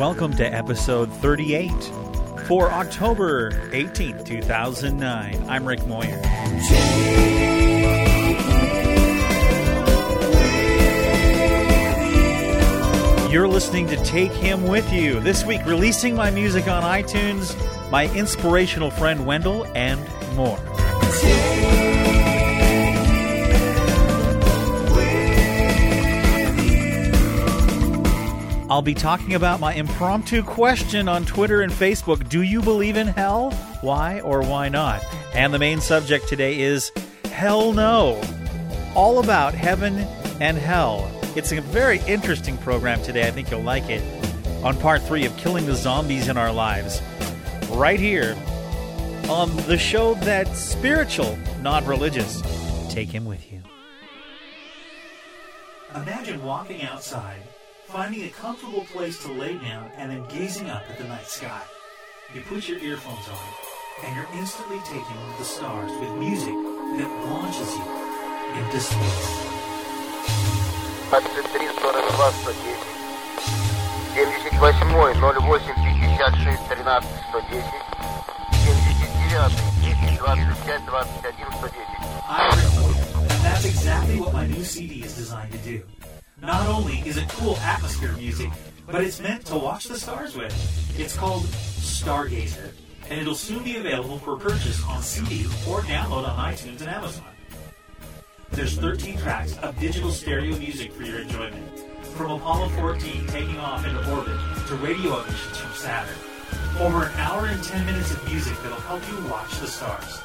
welcome to episode 38 for October 18th, 2009. I'm Rick Moyer. You're listening to Take Him With You. This week, releasing my music on iTunes, my inspirational friend Wendell, and more. I'll be talking about my impromptu question on Twitter and Facebook. Do you believe in hell? Why or why not? And the main subject today is Hell No. All about heaven and hell. It's a very interesting program today. I think you'll like it. On part 3 of Killing the Zombies in Our Lives. Right here on the show that's spiritual, not religious. Take Him With You. Imagine walking outside, finding a comfortable place to lay down, and then gazing up at the night sky. You put your earphones on, and you're instantly taken to the stars with music that launches you into space. And that's exactly what my new CD is designed to do. Not only is it cool atmosphere music, but it's meant to watch the stars with. It's called Stargazer, and it'll soon be available for purchase on CD or download on iTunes and Amazon. There's 13 tracks of digital stereo music for your enjoyment. From Apollo 14 taking off into orbit to radio emissions from Saturn. Over an hour and 10 minutes of music that'll help you watch the stars.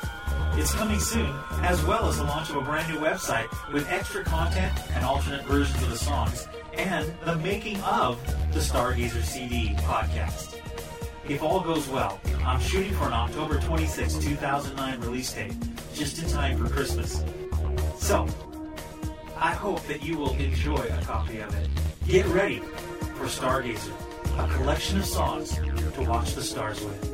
It's coming soon, as well as the launch of a brand new website with extra content and alternate versions of the songs, and the making of the Stargazer CD podcast. If all goes well, I'm shooting for an October 26, 2009 release date, just in time for Christmas. So, I hope that you will enjoy a copy of it. Get ready for Stargazer, a collection of songs to watch the stars with.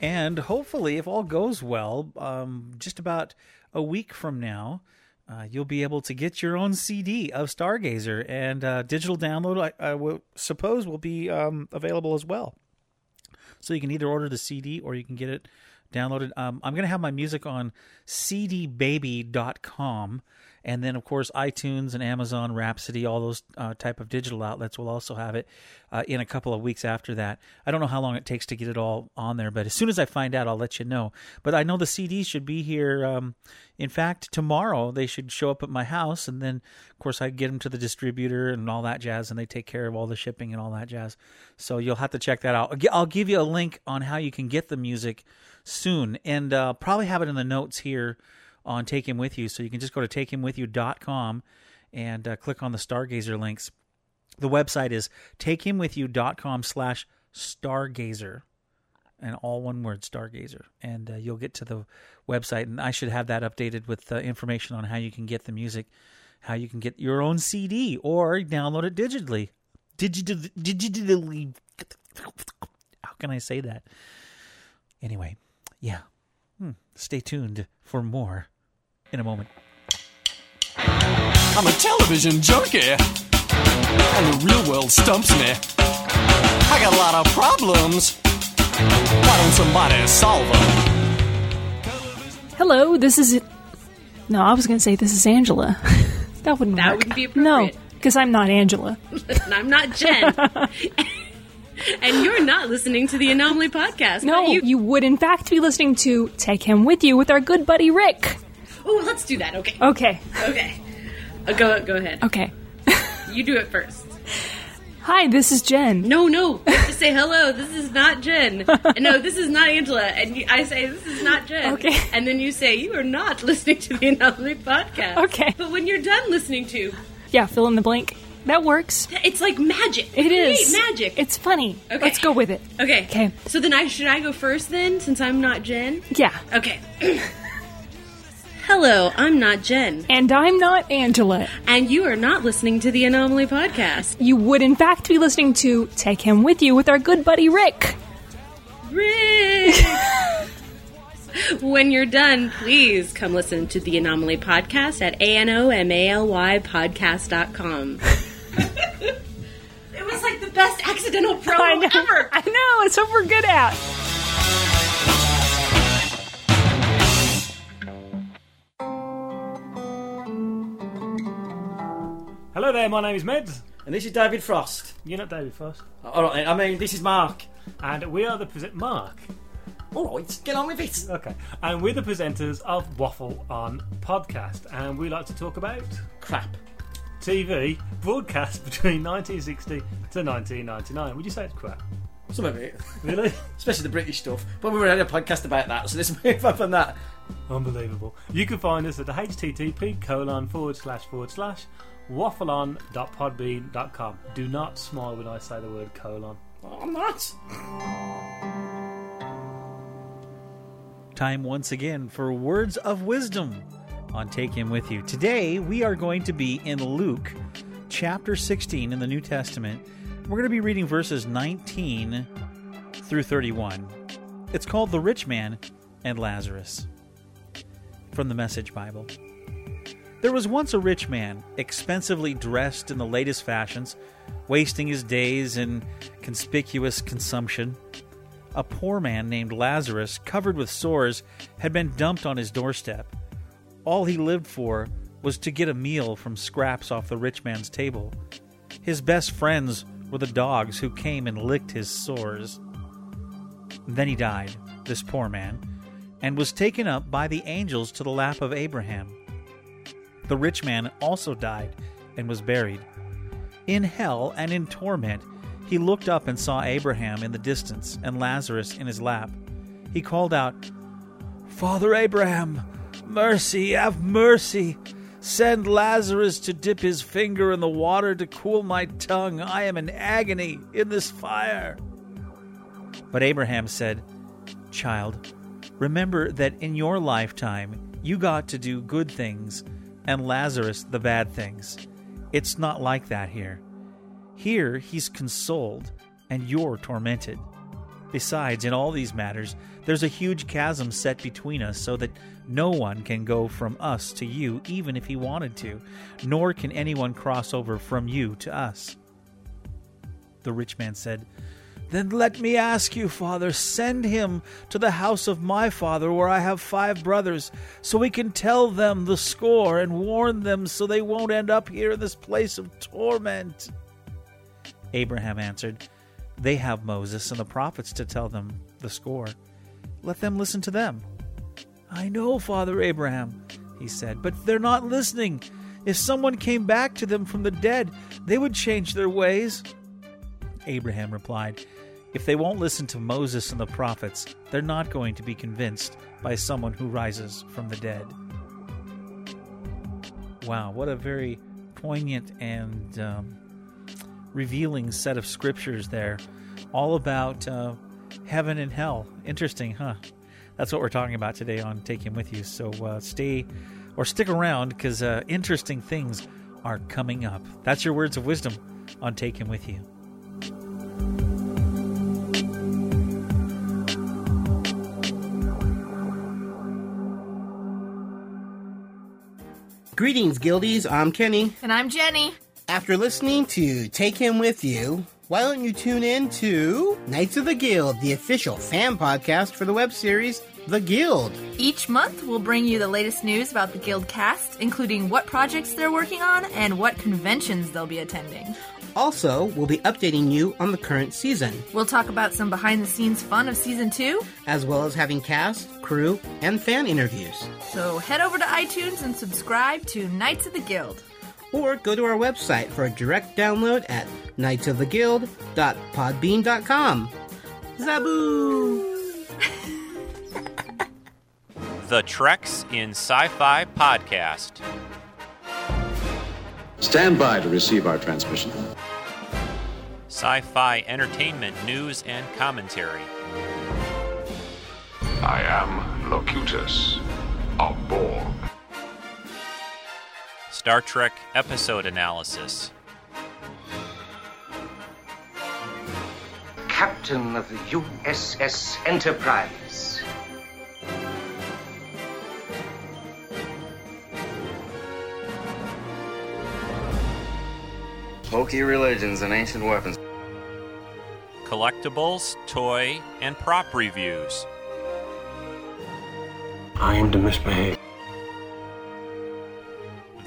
And hopefully, if all goes well, just about a week from now, you'll be able to get your own CD of Stargazer, and digital download, I suppose, will be available as well. So you can either order the CD or you can get it downloaded. I'm going to have my music on CDBaby.com, and then, of course, iTunes and Amazon, Rhapsody, all those type of digital outlets will also have it in a couple of weeks after that. I don't know how long it takes to get it all on there, but as soon as I find out, I'll let you know. But I know the CDs should be here. In fact, tomorrow they should show up at my house, and then, of course, I get them to the distributor and all that jazz, and they take care of all the shipping and all that jazz. So you'll have to check that out. I'll give you a link on how you can get the music soon, and probably have it in the notes here on Take Him With You. So you can just go to takehimwithyou.com and click on the Stargazer links. The website is takehimwithyou.com/Stargazer, and all one word, Stargazer. And you'll get to the website, and I should have that updated with information on how you can get the music, how you can get your own CD, or download it digitally. Digitally. How can I say that? Anyway, yeah. Stay tuned for more in a moment. I'm a television junkie, and the real world stumps me. I got a lot of problems. Why don't somebody solve them? Hello, this is... No, I was going to say this is Angela. That wouldn't work. That wouldn't be appropriate. No, because I'm not Angela. And I'm not Jen. And you're not listening to the Anomaly Podcast. No, you would, in fact, be listening to Take Him With You with our good buddy Rick. Oh, let's do that. Okay. Okay. Go ahead. Okay. You do it first. Hi, this is Jen. No. Just say hello. This is not Jen. And no, this is not Angela. And I say, this is not Jen. Okay. And then you say, you are not listening to the Anomaly Podcast. Okay. But when you're done listening to... Yeah, fill in the blank. That works. It's like magic. It is. Magic. It's funny. Okay. Let's go with it. Okay. So then should I go first then, since I'm not Jen? Yeah. Okay. Hello, I'm not Jen. And I'm not Angela. And you are not listening to the Anomaly Podcast. You would, in fact, be listening to Take Him With You with our good buddy Rick. Rick! When you're done, please come listen to the Anomaly Podcast at anomalypodcast.com. It was like the best accidental promo ever. I know, it's what we're good at. Hello there, my name is Med. And this is David Frost. You're not David Frost. Alright, I mean, this is Mark. And we are the Mark. Alright, get on with it. Okay. And we're the presenters of Waffle On Podcast. And we like to talk about... crap. TV broadcast between 1960 to 1999. Would you say it's crap? Some of it. Really? Especially the British stuff. But we already had a podcast about that, so let's move up on that. Unbelievable. You can find us at http://... Waffleon.podbean.com. Do not smile when I say the word colon. I'm not. Time once again for Words of Wisdom on Take Him With You. Today we are going to be in Luke chapter 16 in the New Testament. We're going to be reading verses 19 through 31. It's called The Rich Man and Lazarus from the Message Bible. There was once a rich man, expensively dressed in the latest fashions, wasting his days in conspicuous consumption. A poor man named Lazarus, covered with sores, had been dumped on his doorstep. All he lived for was to get a meal from scraps off the rich man's table. His best friends were the dogs who came and licked his sores. Then he died, this poor man, and was taken up by the angels to the lap of Abraham. The rich man also died and was buried. In hell and in torment, he looked up and saw Abraham in the distance and Lazarus in his lap. He called out, "Father Abraham, mercy, have mercy. Send Lazarus to dip his finger in the water to cool my tongue. I am in agony in this fire." But Abraham said, "Child, remember that in your lifetime you got to do good things and Lazarus the bad things. It's not like that here. Here he's consoled, and you're tormented. Besides, in all these matters, there's a huge chasm set between us so that no one can go from us to you, even if he wanted to, nor can anyone cross over from you to us." The rich man said, "Then let me ask you, Father, send him to the house of my father where I have 5 brothers, so we can tell them the score and warn them so they won't end up here in this place of torment." Abraham answered, "They have Moses and the prophets to tell them the score. Let them listen to them." "I know, Father Abraham," he said, "but they're not listening. If someone came back to them from the dead, they would change their ways." Abraham replied, "If they won't listen to Moses and the prophets, they're not going to be convinced by someone who rises from the dead." Wow, what a very poignant and revealing set of scriptures there, all about heaven and hell. Interesting, huh? That's what we're talking about today on Take Him With You. So stick around, because interesting things are coming up. That's your Words of Wisdom on Take Him With You. Greetings, Guildies. I'm Kenny. And I'm Jenny. After listening to Take Him With You, why don't you tune in to Knights of the Guild, the official fan podcast for the web series The Guild. Each month, we'll bring you the latest news about the Guild cast, including what projects they're working on and what conventions they'll be attending. Also, we'll be updating you on the current season. We'll talk about some behind-the-scenes fun of Season 2, as well as having cast, crew, and fan interviews. So head over to iTunes and subscribe to Knights of the Guild. or go to our website for a direct download at knightsoftheguild.podbean.com. Zaboo! The Treks in Sci-Fi Podcast. Stand by to receive our transmission. Sci-fi entertainment news and commentary. I am Locutus of Borg. Star Trek episode analysis. Captain of the USS Enterprise. Hokey religions and ancient weapons. Collectibles, toy, and prop reviews. I am to misbehave.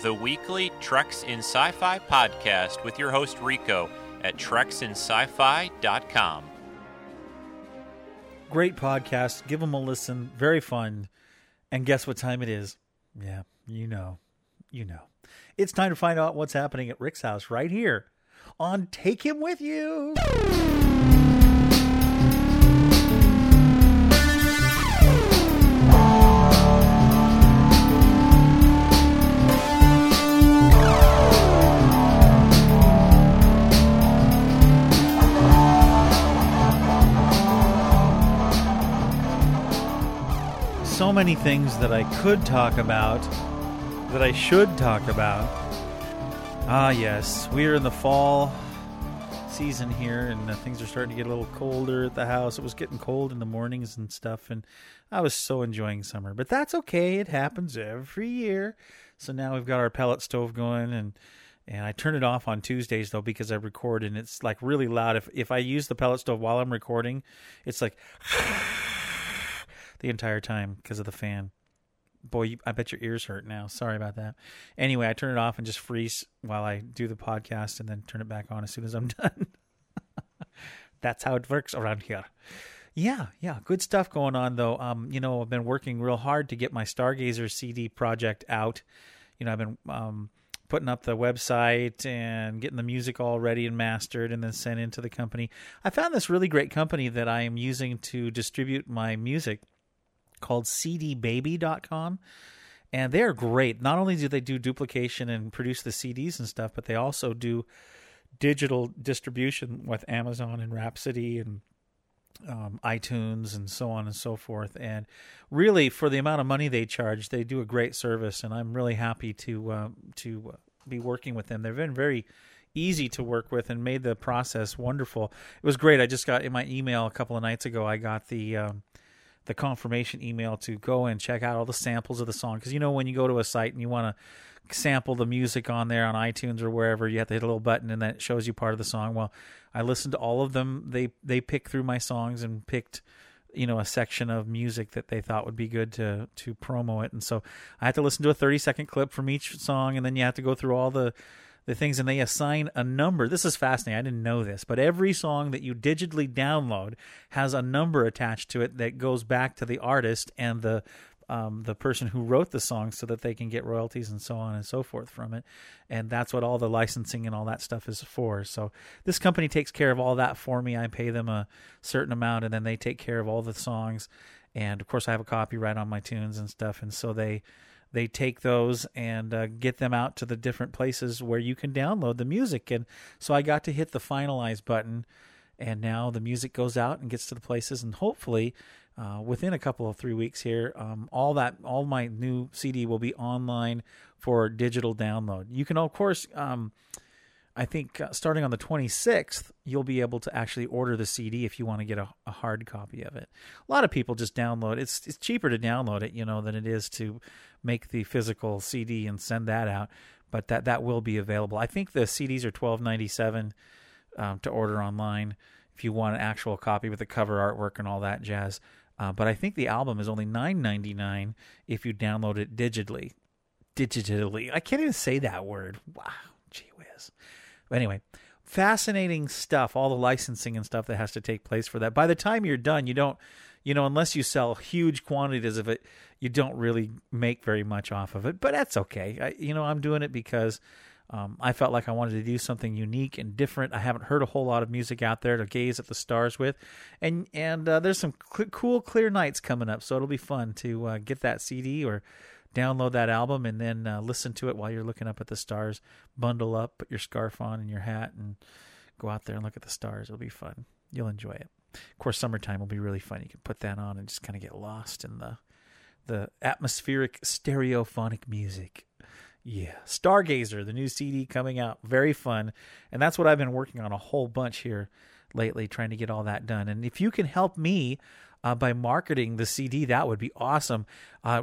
The weekly Treks in Sci-Fi podcast with your host Rico at treksinsci-fi.com. Great podcast. Give them a listen. Very fun. And guess what time it is? Yeah, you know. You know. It's time to find out what's happening at Rick's house right here on Take Him With You. So many things that I could talk about, that I should talk about. Ah, yes, we're in the fall season here, and things are starting to get a little colder at the house. It was getting cold in the mornings and stuff, and I was so enjoying summer. But that's okay. It happens every year. So now we've got our pellet stove going, and I turn it off on Tuesdays, though, because I record, and it's, like, really loud. If I use the pellet stove while I'm recording, it's like the entire time because of the fan. Boy, I bet your ears hurt now. Sorry about that. Anyway, I turn it off and just freeze while I do the podcast and then turn it back on as soon as I'm done. That's how it works around here. Yeah. Good stuff going on, though. I've been working real hard to get my Stargazer CD project out. You know, I've been putting up the website and getting the music all ready and mastered and then sent into the company. I found this really great company that I am using to distribute my music, called CDBaby.com, and they're great. Not only do they do duplication and produce the CDs and stuff, but they also do digital distribution with Amazon and Rhapsody and iTunes and so on and so forth. And really, for the amount of money they charge, they do a great service, and I'm really happy to be working with them. They've been very easy to work with and made the process wonderful. It was great. I just got in my email a couple of nights ago, I got the confirmation email to go and check out all the samples of the song. Because, you know, when you go to a site and you want to sample the music on there on iTunes or wherever, you have to hit a little button and that shows you part of the song. Well, I listened to all of them. They picked through my songs and picked, you know, a section of music that they thought would be good to promo it. And so I had to listen to a 30-second clip from each song, and then you have to go through all the things, and they assign a number. This is fascinating. I didn't know this, but every song that you digitally download has a number attached to it that goes back to the artist and the person who wrote the song so that they can get royalties and so on and so forth from it. And that's what all the licensing and all that stuff is for. So this company takes care of all that for me. I pay them a certain amount, and then they take care of all the songs. And, of course, I have a copyright on my tunes and stuff, and so they take those and get them out to the different places where you can download the music. And so I got to hit the finalize button, and now the music goes out and gets to the places. And hopefully within a couple of 3 weeks here, all my new CD will be online for digital download. You can, of course, I think starting on the 26th, you'll be able to actually order the CD if you want to get a hard copy of it. A lot of people just download. It's cheaper to download it, you know, than it is to make the physical CD and send that out. But that will be available. I think the CDs are $12.97 to order online if you want an actual copy with the cover artwork and all that jazz. But I think the album is only $9.99 if you download it digitally. Digitally. I can't even say that word. Wow. Gee whiz. Anyway, fascinating stuff, all the licensing and stuff that has to take place for that. By the time you're done, you don't, you know, unless you sell huge quantities of it, you don't really make very much off of it. But that's okay. I'm doing it because I felt like I wanted to do something unique and different. I haven't heard a whole lot of music out there to gaze at the stars with. And there's some cool, clear nights coming up, so it'll be fun to get that CD or download that album and then listen to it while you're looking up at the stars. Bundle up, put your scarf on and your hat, and go out there and look at the stars. It'll be fun. You'll enjoy it. Of course, summertime will be really fun. You can put that on and just kind of get lost in the atmospheric stereophonic music. Yeah, Stargazer, the new CD coming out, very fun. And that's what I've been working on a whole bunch here lately, trying to get all that done. And if you can help me by marketing the CD, that would be awesome.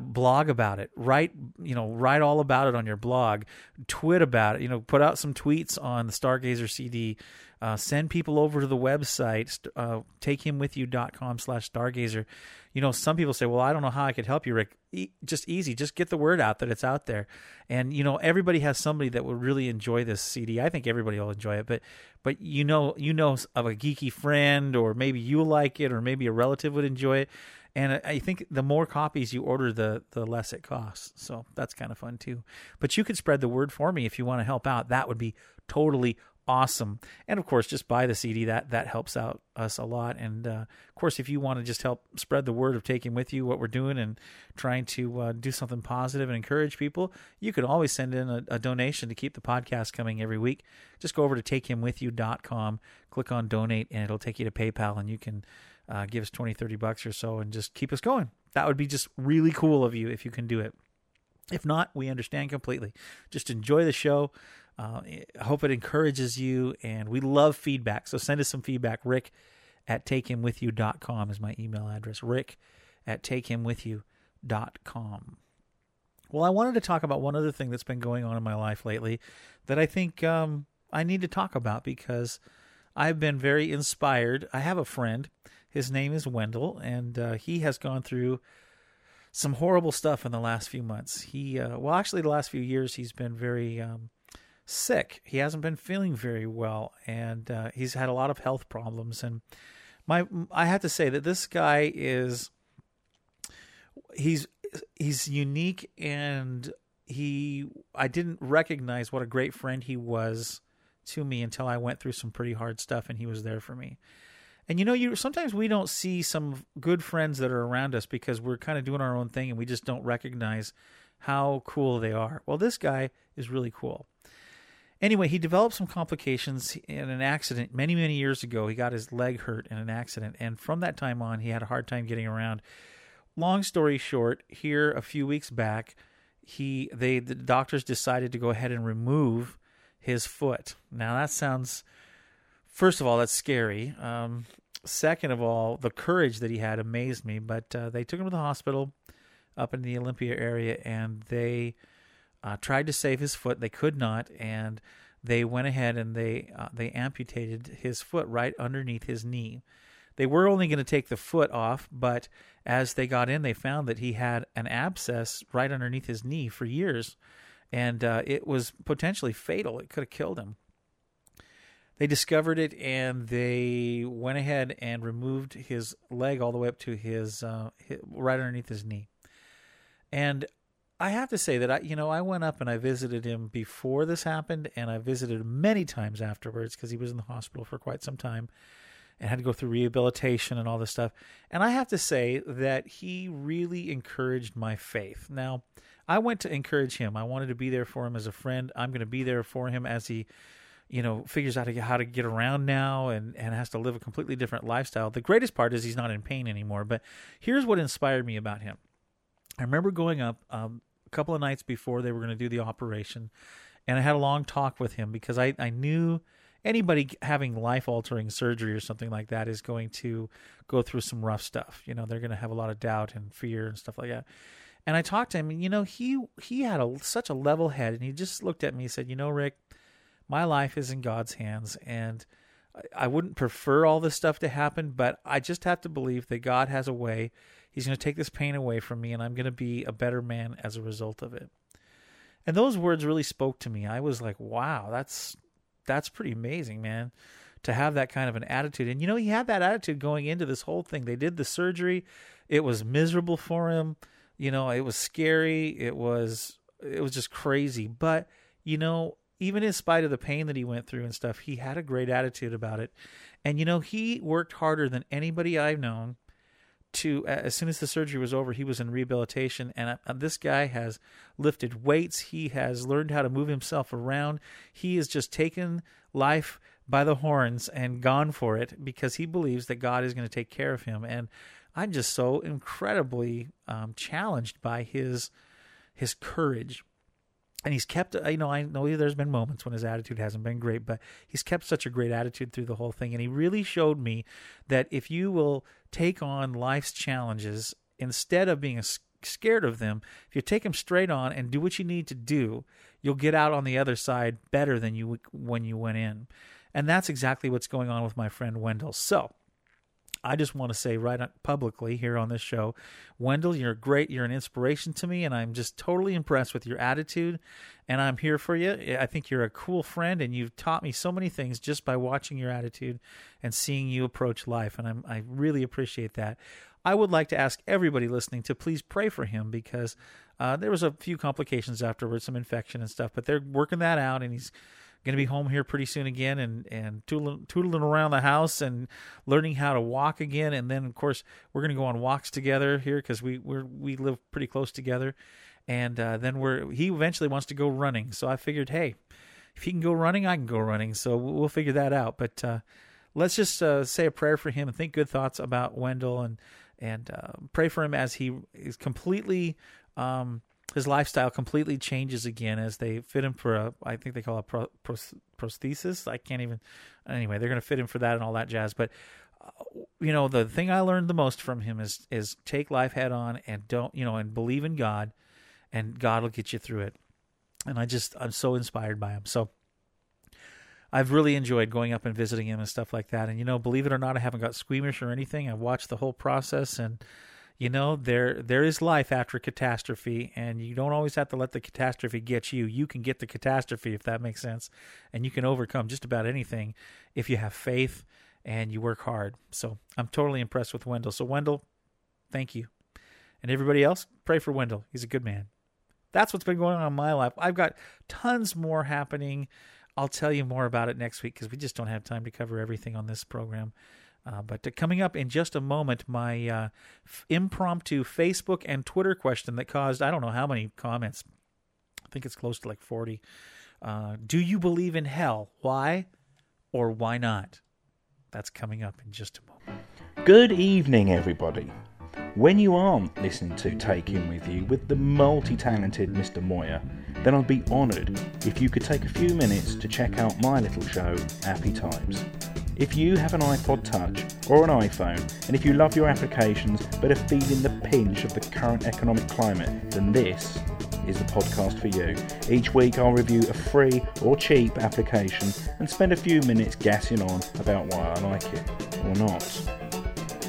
Blog about it, write all about it on your blog, tweet about it, put out some tweets on the Stargazer CD, send people over to the website, takehimwithyou.com/Stargazer. Some people say, well, I don't know how I could help you, Rick. Just easy. Just get the word out that it's out there. And, everybody has somebody that would really enjoy this CD. I think everybody will enjoy it, but you know of a geeky friend, or maybe you like it, or maybe a relative would enjoy it. And I think the more copies you order, the less it costs. So that's kind of fun too. But you could spread the word for me if you want to help out. That would be totally awesome. And of course, just buy the CD. That helps out us a lot. And of course, if you want to just help spread the word of taking with you what we're doing and trying to do something positive and encourage people, you could always send in a donation to keep the podcast coming every week. Just go over to takehimwithyou.com, click on donate, and it'll take you to PayPal, and you can give us $20-$30 or so and just keep us going. That would be just really cool of you if you can do it. If not, we understand completely. Just enjoy the show. I hope it encourages you, and we love feedback. So send us some feedback. Rick@takehimwithyou.com is my email address. Rick@takehimwithyou.com. Well, I wanted to talk about one other thing that's been going on in my life lately that I think I need to talk about, because I've been very inspired. I have a friend. His name is Wendell, and he has gone through some horrible stuff in the last few months. He, the last few years, he's been very sick. He hasn't been feeling very well, and he's had a lot of health problems. And I have to say that this guy he's unique, and I didn't recognize what a great friend he was to me until I went through some pretty hard stuff, and he was there for me. And sometimes we don't see some good friends that are around us because we're kind of doing our own thing and we just don't recognize how cool they are. Well, this guy is really cool. Anyway, he developed some complications in an accident many, many years ago. He got his leg hurt in an accident, and from that time on, he had a hard time getting around. Long story short, here a few weeks back, the doctors decided to go ahead and remove his foot. Now that sounds... First of all, that's scary. Second of all, the courage that he had amazed me. But they took him to the hospital up in the Olympia area, and they tried to save his foot. They could not, and they went ahead and they amputated his foot right underneath his knee. They were only going to take the foot off, but as they got in, they found that he had an abscess right underneath his knee for years, and it was potentially fatal. It could have killed him. They discovered it, and they went ahead and removed his leg all the way up to his right underneath his knee. And I have to say that I went up and I visited him before this happened, and I visited him many times afterwards because he was in the hospital for quite some time and had to go through rehabilitation and all this stuff. And I have to say that he really encouraged my faith. Now, I went to encourage him. I wanted to be there for him as a friend. I'm going to be there for him as he figures out how to get around now and has to live a completely different lifestyle. The greatest part is he's not in pain anymore, but here's what inspired me about him. I remember going up a couple of nights before they were going to do the operation, and I had a long talk with him because I knew anybody having life-altering surgery or something like that is going to go through some rough stuff. They're going to have a lot of doubt and fear and stuff like that. And I talked to him, and he had such a level head, and he just looked at me and said, Rick, my life is in God's hands, and I wouldn't prefer all this stuff to happen, but I just have to believe that God has a way. He's going to take this pain away from me, and I'm going to be a better man as a result of it. And those words really spoke to me. I was like, wow, that's pretty amazing, man, to have that kind of an attitude. And, he had that attitude going into this whole thing. They did the surgery. It was miserable for him. It was scary. It was just crazy. But, even in spite of the pain that he went through and stuff, he had a great attitude about it. And, you know, he worked harder than anybody I've known to, as soon as the surgery was over, he was in rehabilitation. And this guy has lifted weights. He has learned how to move himself around. He has just taken life by the horns and gone for it because he believes that God is going to take care of him. And I'm just so incredibly challenged by his courage. And he's kept, you know, I know there's been moments when his attitude hasn't been great, but he's kept such a great attitude through the whole thing. And he really showed me that if you will take on life's challenges, instead of being scared of them, if you take them straight on and do what you need to do, you'll get out on the other side better than you when you went in. And that's exactly what's going on with my friend Wendell. So I just want to say right publicly here on this show, Wendell, you're great. You're an inspiration to me, and I'm just totally impressed with your attitude, and I'm here for you. I think you're a cool friend, and you've taught me so many things just by watching your attitude and seeing you approach life, and I really appreciate that. I would like to ask everybody listening to please pray for him because there was a few complications afterwards, some infection and stuff, but they're working that out, and he's going to be home here pretty soon again and tootling around the house and learning how to walk again. And then, of course, we're going to go on walks together here because we live pretty close together. And then he eventually wants to go running. So I figured, hey, if he can go running, I can go running. So we'll figure that out. But let's just say a prayer for him and think good thoughts about Wendell and pray for him as he is completely... his lifestyle completely changes again as they fit him for I think they call it prosthesis. Anyway, they're going to fit him for that and all that jazz. But, you know, the thing I learned the most from him is take life head on and don't, you know, and believe in God, and God will get you through it. And I'm so inspired by him. So I've really enjoyed going up and visiting him and stuff like that. And, you know, believe it or not, I haven't got squeamish or anything. I've watched the whole process, and you know, there is life after catastrophe, and you don't always have to let the catastrophe get you. You can get the catastrophe, if that makes sense, and you can overcome just about anything if you have faith and you work hard. So I'm totally impressed with Wendell. So Wendell, thank you. And everybody else, pray for Wendell. He's a good man. That's what's been going on in my life. I've got tons more happening. I'll tell you more about it next week because we just don't have time to cover everything on this program. But coming up in just a moment, my impromptu Facebook and Twitter question that caused, I don't know how many comments. I think it's close to like 40. Do you believe in hell? Why or why not? That's coming up in just a moment. Good evening, everybody. When you aren't listening to Take In With You with the multi-talented Mr. Moyer, then I'd be honoured if you could take a few minutes to check out my little show, Appy Times. If you have an iPod Touch or an iPhone, and if you love your applications but are feeling the pinch of the current economic climate, then this is the podcast for you. Each week I'll review a free or cheap application and spend a few minutes gassing on about why I like it or not.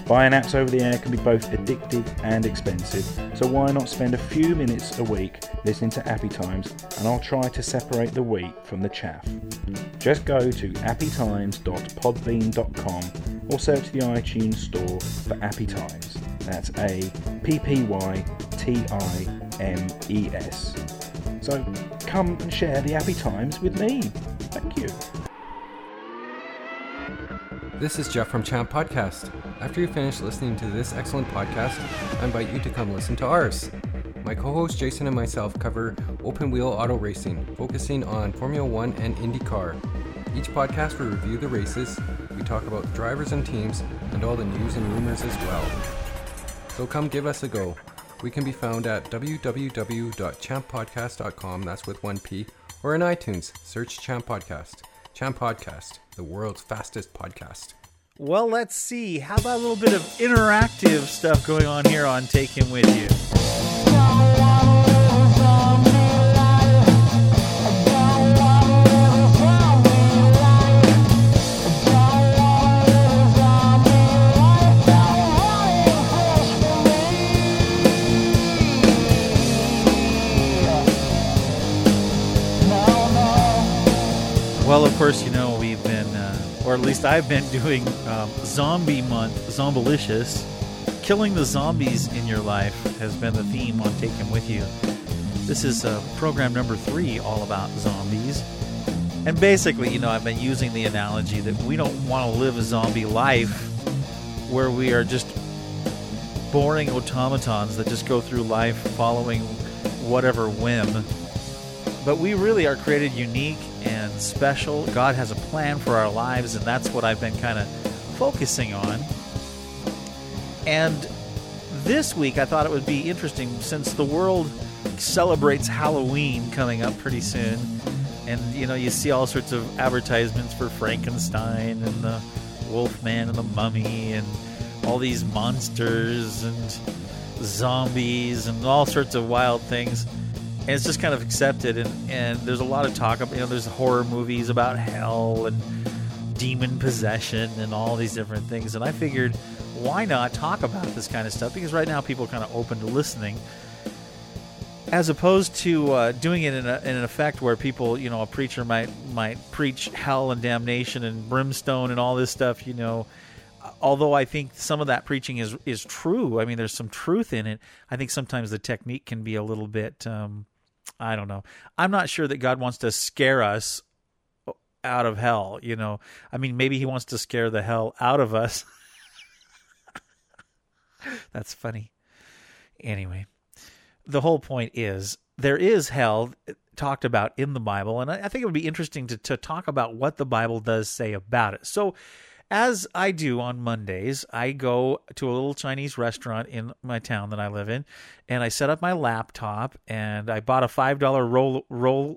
Buying apps over the air can be both addictive and expensive, so why not spend a few minutes a week listening to Appy Times, and I'll try to separate the wheat from the chaff. Just go to appytimes.podbean.com or search the iTunes store for Appy Times. That's Appytimes. So come and share the Appy Times with me. Thank you. This is Jeff from Champ Podcast. After you finish listening to this excellent podcast, I invite you to come listen to ours. My co-host Jason and myself cover open-wheel auto racing, focusing on Formula 1 and IndyCar. Each podcast we review the races, we talk about drivers and teams, and all the news and rumors as well. So come give us a go. We can be found at www.champpodcast.com, that's with 1P, or in iTunes, search Champ Podcast. Champ Podcast, the world's fastest podcast. Well, let's see. How about a little bit of interactive stuff going on here on Take Him With You? Well, of course, you know, we've been, or at least I've been doing Zombie Month, Zombalicious. Killing the zombies in your life has been the theme on Take Him With You. This is program number 3, all about zombies. And basically, you know, I've been using the analogy that we don't want to live a zombie life where we are just boring automatons that just go through life following whatever whim. But we really are created unique and special. God has a plan for our lives, and that's what I've been kind of focusing on. And this week I thought it would be interesting, since the world celebrates Halloween coming up pretty soon. And, you know, you see all sorts of advertisements for Frankenstein and the Wolfman and the Mummy and all these monsters and zombies and all sorts of wild things. And it's just kind of accepted. And there's a lot of talk about, you know, there's horror movies about hell and demon possession and all these different things. And I figured, why not talk about this kind of stuff? Because right now people are kind of open to listening, as opposed to doing it in an effect where people, you know, a preacher might preach hell and damnation and brimstone and all this stuff, you know. Although I think some of that preaching is true. I mean, there's some truth in it. I think sometimes the technique can be a little bit, I don't know. I'm not sure that God wants to scare us out of hell, you know. I mean, maybe he wants to scare the hell out of us. That's funny. Anyway. The whole point is, there is hell talked about in the Bible, and I think it would be interesting to talk about what the Bible does say about it. So, as I do on Mondays, I go to a little Chinese restaurant in my town that I live in, and I set up my laptop, and I bought a $5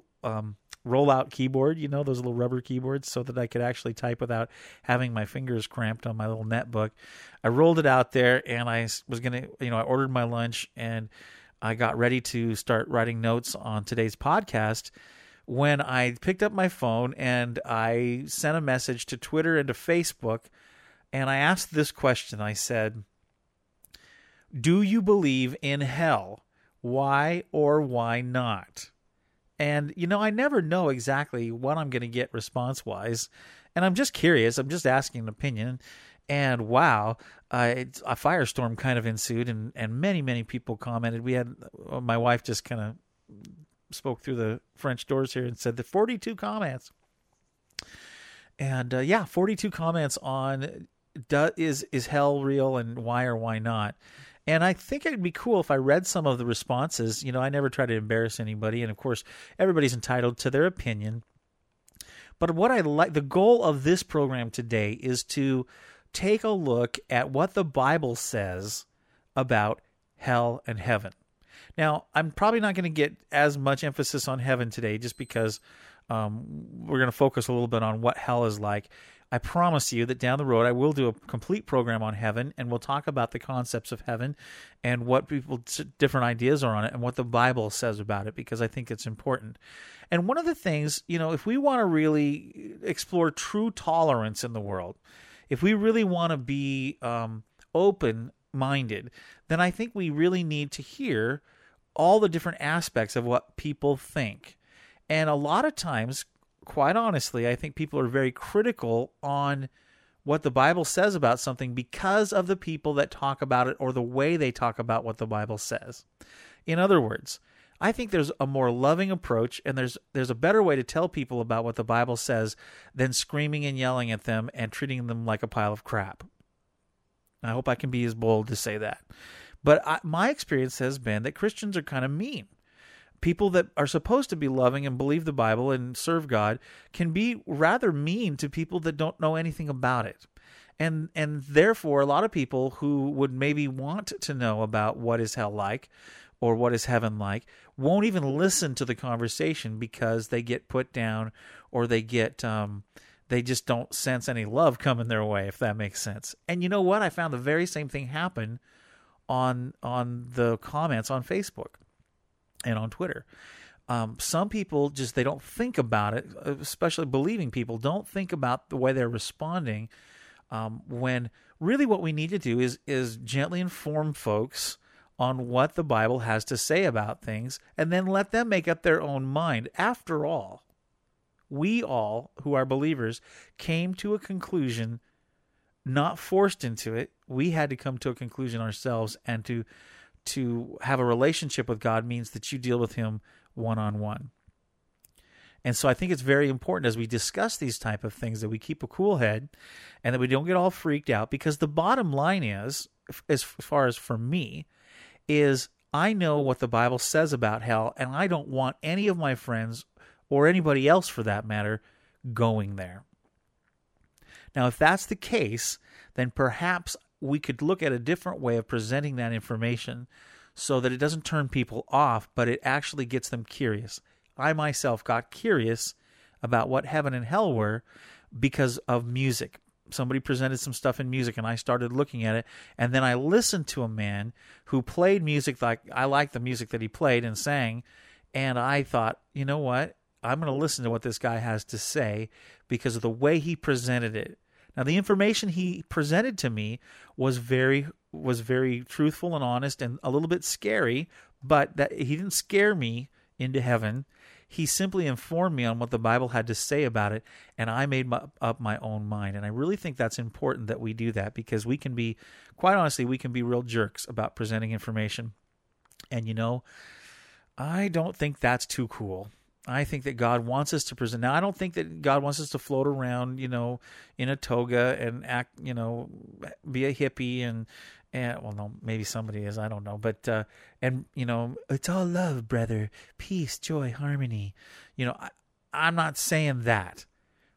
rollout keyboard, you know, those little rubber keyboards, so that I could actually type without having my fingers cramped on my little netbook. I rolled it out there, and I was going to, you know, I ordered my lunch, and I got ready to start writing notes on today's podcast when I picked up my phone and I sent a message to Twitter and to Facebook, and I asked this question. I said, "Do you believe in hell? Why or why not?" And, you know, I never know exactly what I'm going to get response-wise, and I'm just curious. I'm just asking an opinion. And wow, a firestorm kind of ensued, and many, many people commented. We had, my wife just kind of spoke through the French doors here and said the 42 comments. And 42 comments on is hell real and why or why not? And I think it'd be cool if I read some of the responses. You know, I never try to embarrass anybody, and of course, everybody's entitled to their opinion. But what I like, the goal of this program today is to take a look at what the Bible says about hell and heaven. Now, I'm probably not going to get as much emphasis on heaven today just because we're going to focus a little bit on what hell is like. I promise you that down the road I will do a complete program on heaven, and we'll talk about the concepts of heaven and what people's different ideas are on it and what the Bible says about it, because I think it's important. And one of the things, you know, if we want to really explore true tolerance in the world, if we really want to be open-minded, then I think we really need to hear all the different aspects of what people think. And a lot of times, quite honestly, I think people are very critical on what the Bible says about something because of the people that talk about it or the way they talk about what the Bible says. In other words, I think there's a more loving approach, and there's a better way to tell people about what the Bible says than screaming and yelling at them and treating them like a pile of crap. And I hope I can be as bold to say that. But my experience has been that Christians are kind of mean. People that are supposed to be loving and believe the Bible and serve God can be rather mean to people that don't know anything about it. And therefore, a lot of people who would maybe want to know about what is hell like or what is heaven like won't even listen to the conversation because they get put down, or they get they just don't sense any love coming their way, if that makes sense. And you know what? I found the very same thing happen on the comments on Facebook and on Twitter. Some people just, they don't think about it, especially believing people don't think about the way they're responding, when really what we need to do is gently inform folks on what the Bible has to say about things, and then let them make up their own mind. After all, we all, who are believers, came to a conclusion, not forced into it. We had to come to a conclusion ourselves, and to have a relationship with God means that you deal with him one-on-one. And so I think it's very important as we discuss these type of things that we keep a cool head and that we don't get all freaked out, because the bottom line is, as far as for me, is I know what the Bible says about hell, and I don't want any of my friends or anybody else for that matter going there. Now, if that's the case, then perhaps we could look at a different way of presenting that information so that it doesn't turn people off, but it actually gets them curious. I myself got curious about what heaven and hell were because of music. Somebody presented some stuff in music, and I started looking at it, and then I listened to a man who played music. Like, I liked the music that he played and sang, and I thought, you know what? I'm going to listen to what this guy has to say because of the way he presented it. Now, the information he presented to me was very truthful and honest and a little bit scary, but that he didn't scare me into heaven. He simply informed me on what the Bible had to say about it, and I made up my own mind. And I really think that's important that we do that, because we can be, quite honestly, we can be real jerks about presenting information. And, you know, I don't think that's too cool. I think that God wants us to present. Now, I don't think that God wants us to float around, you know, in a toga and act, you know, be a hippie and well, no, maybe somebody is, I don't know. But, and, you know, it's all love, brother, peace, joy, harmony. You know, I'm not saying that,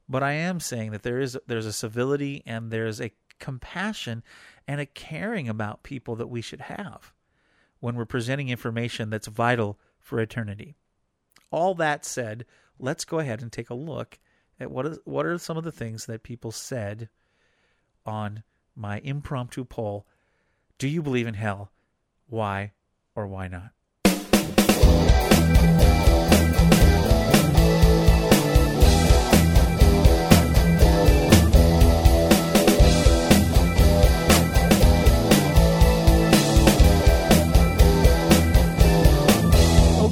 but I am saying that there's a civility and there's a compassion and a caring about people that we should have when we're presenting information that's vital for eternity. All that said, let's go ahead and take a look at what are some of the things that people said on my impromptu poll. Do you believe in hell? Why or why not?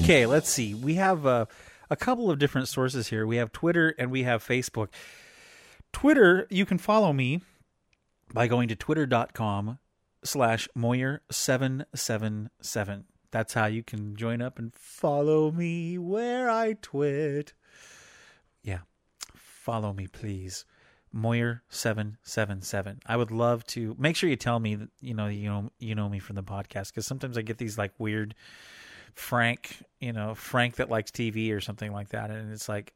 Okay, let's see. We have a couple of different sources here. We have Twitter and we have Facebook. Twitter, you can follow me by going to twitter.com/Moyer777. That's how you can join up and follow me where I twit. Yeah, follow me, please. Moyer777. I would love to. Make sure you tell me that you know me from the podcast, because sometimes I get these like weird Frank that likes TV or something like that, and it's like,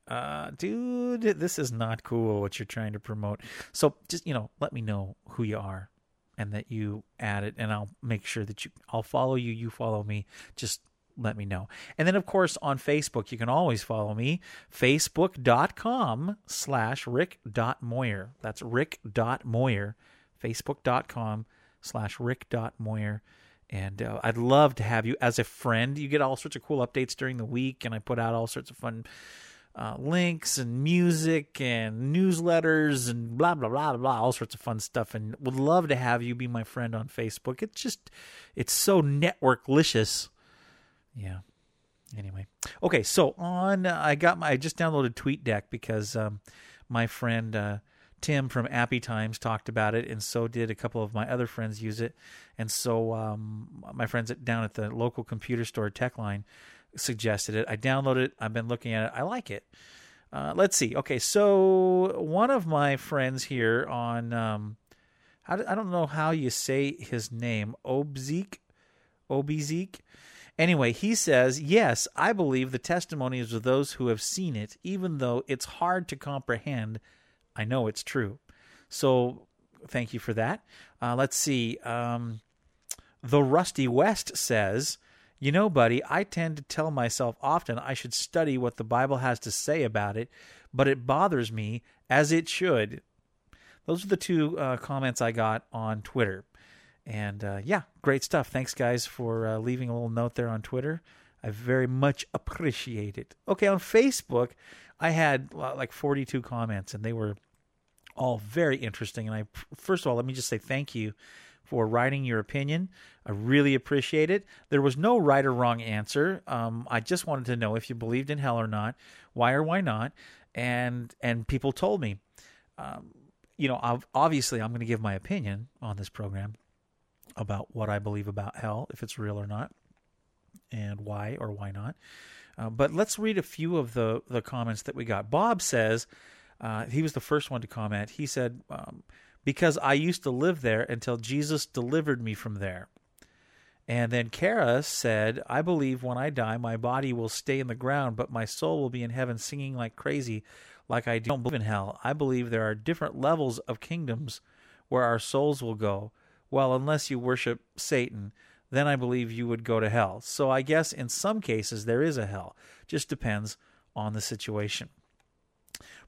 dude, this is not cool what you're trying to promote. So just, you know, let me know who you are and that you add it, and I'll make sure that I'll follow you, you follow me. Just let me know. And then, of course, on Facebook, you can always follow me, facebook.com/rick.moyer. That's rick.moyer, facebook.com/rick.moyer. And I'd love to have you as a friend. You get all sorts of cool updates during the week, and I put out all sorts of fun links and music and newsletters and blah, blah, blah, blah, all sorts of fun stuff. And would love to have you be my friend on Facebook. It's so network-licious. Yeah. Anyway. Okay, so I just downloaded TweetDeck because my friend Tim from Appy Times talked about it, and so did a couple of my other friends use it. And so my friends down at the local computer store, TechLine, suggested it. I downloaded it. I've been looking at it. I like it. Let's see. Okay, so one of my friends here on, I don't know how you say his name, Obzeke. Anyway, he says, yes, I believe the testimonies of those who have seen it, even though it's hard to comprehend. I know it's true. So thank you for that. Let's see. The Rusty West says, you know, buddy, I tend to tell myself often I should study what the Bible has to say about it, but it bothers me, as it should. Those are the two comments I got on Twitter. And yeah, great stuff. Thanks, guys, for leaving a little note there on Twitter. I very much appreciate it. Okay, on Facebook, I had like 42 comments, and they were all very interesting. And first of all, let me just say thank you for writing your opinion. I really appreciate it. There was no right or wrong answer. I just wanted to know if you believed in hell or not, why or why not, and people told me. You know, obviously, I'm going to give my opinion on this program about what I believe about hell, if it's real or not, and why or why not. But let's read a few of the comments that we got. Bob says, he was the first one to comment. He said, because I used to live there until Jesus delivered me from there. And then Kara said, I believe when I die, my body will stay in the ground, but my soul will be in heaven singing like crazy, like I don't believe in hell. I believe there are different levels of kingdoms where our souls will go. Well, unless you worship Satan, then I believe you would go to hell. So I guess in some cases there is a hell. Just depends on the situation.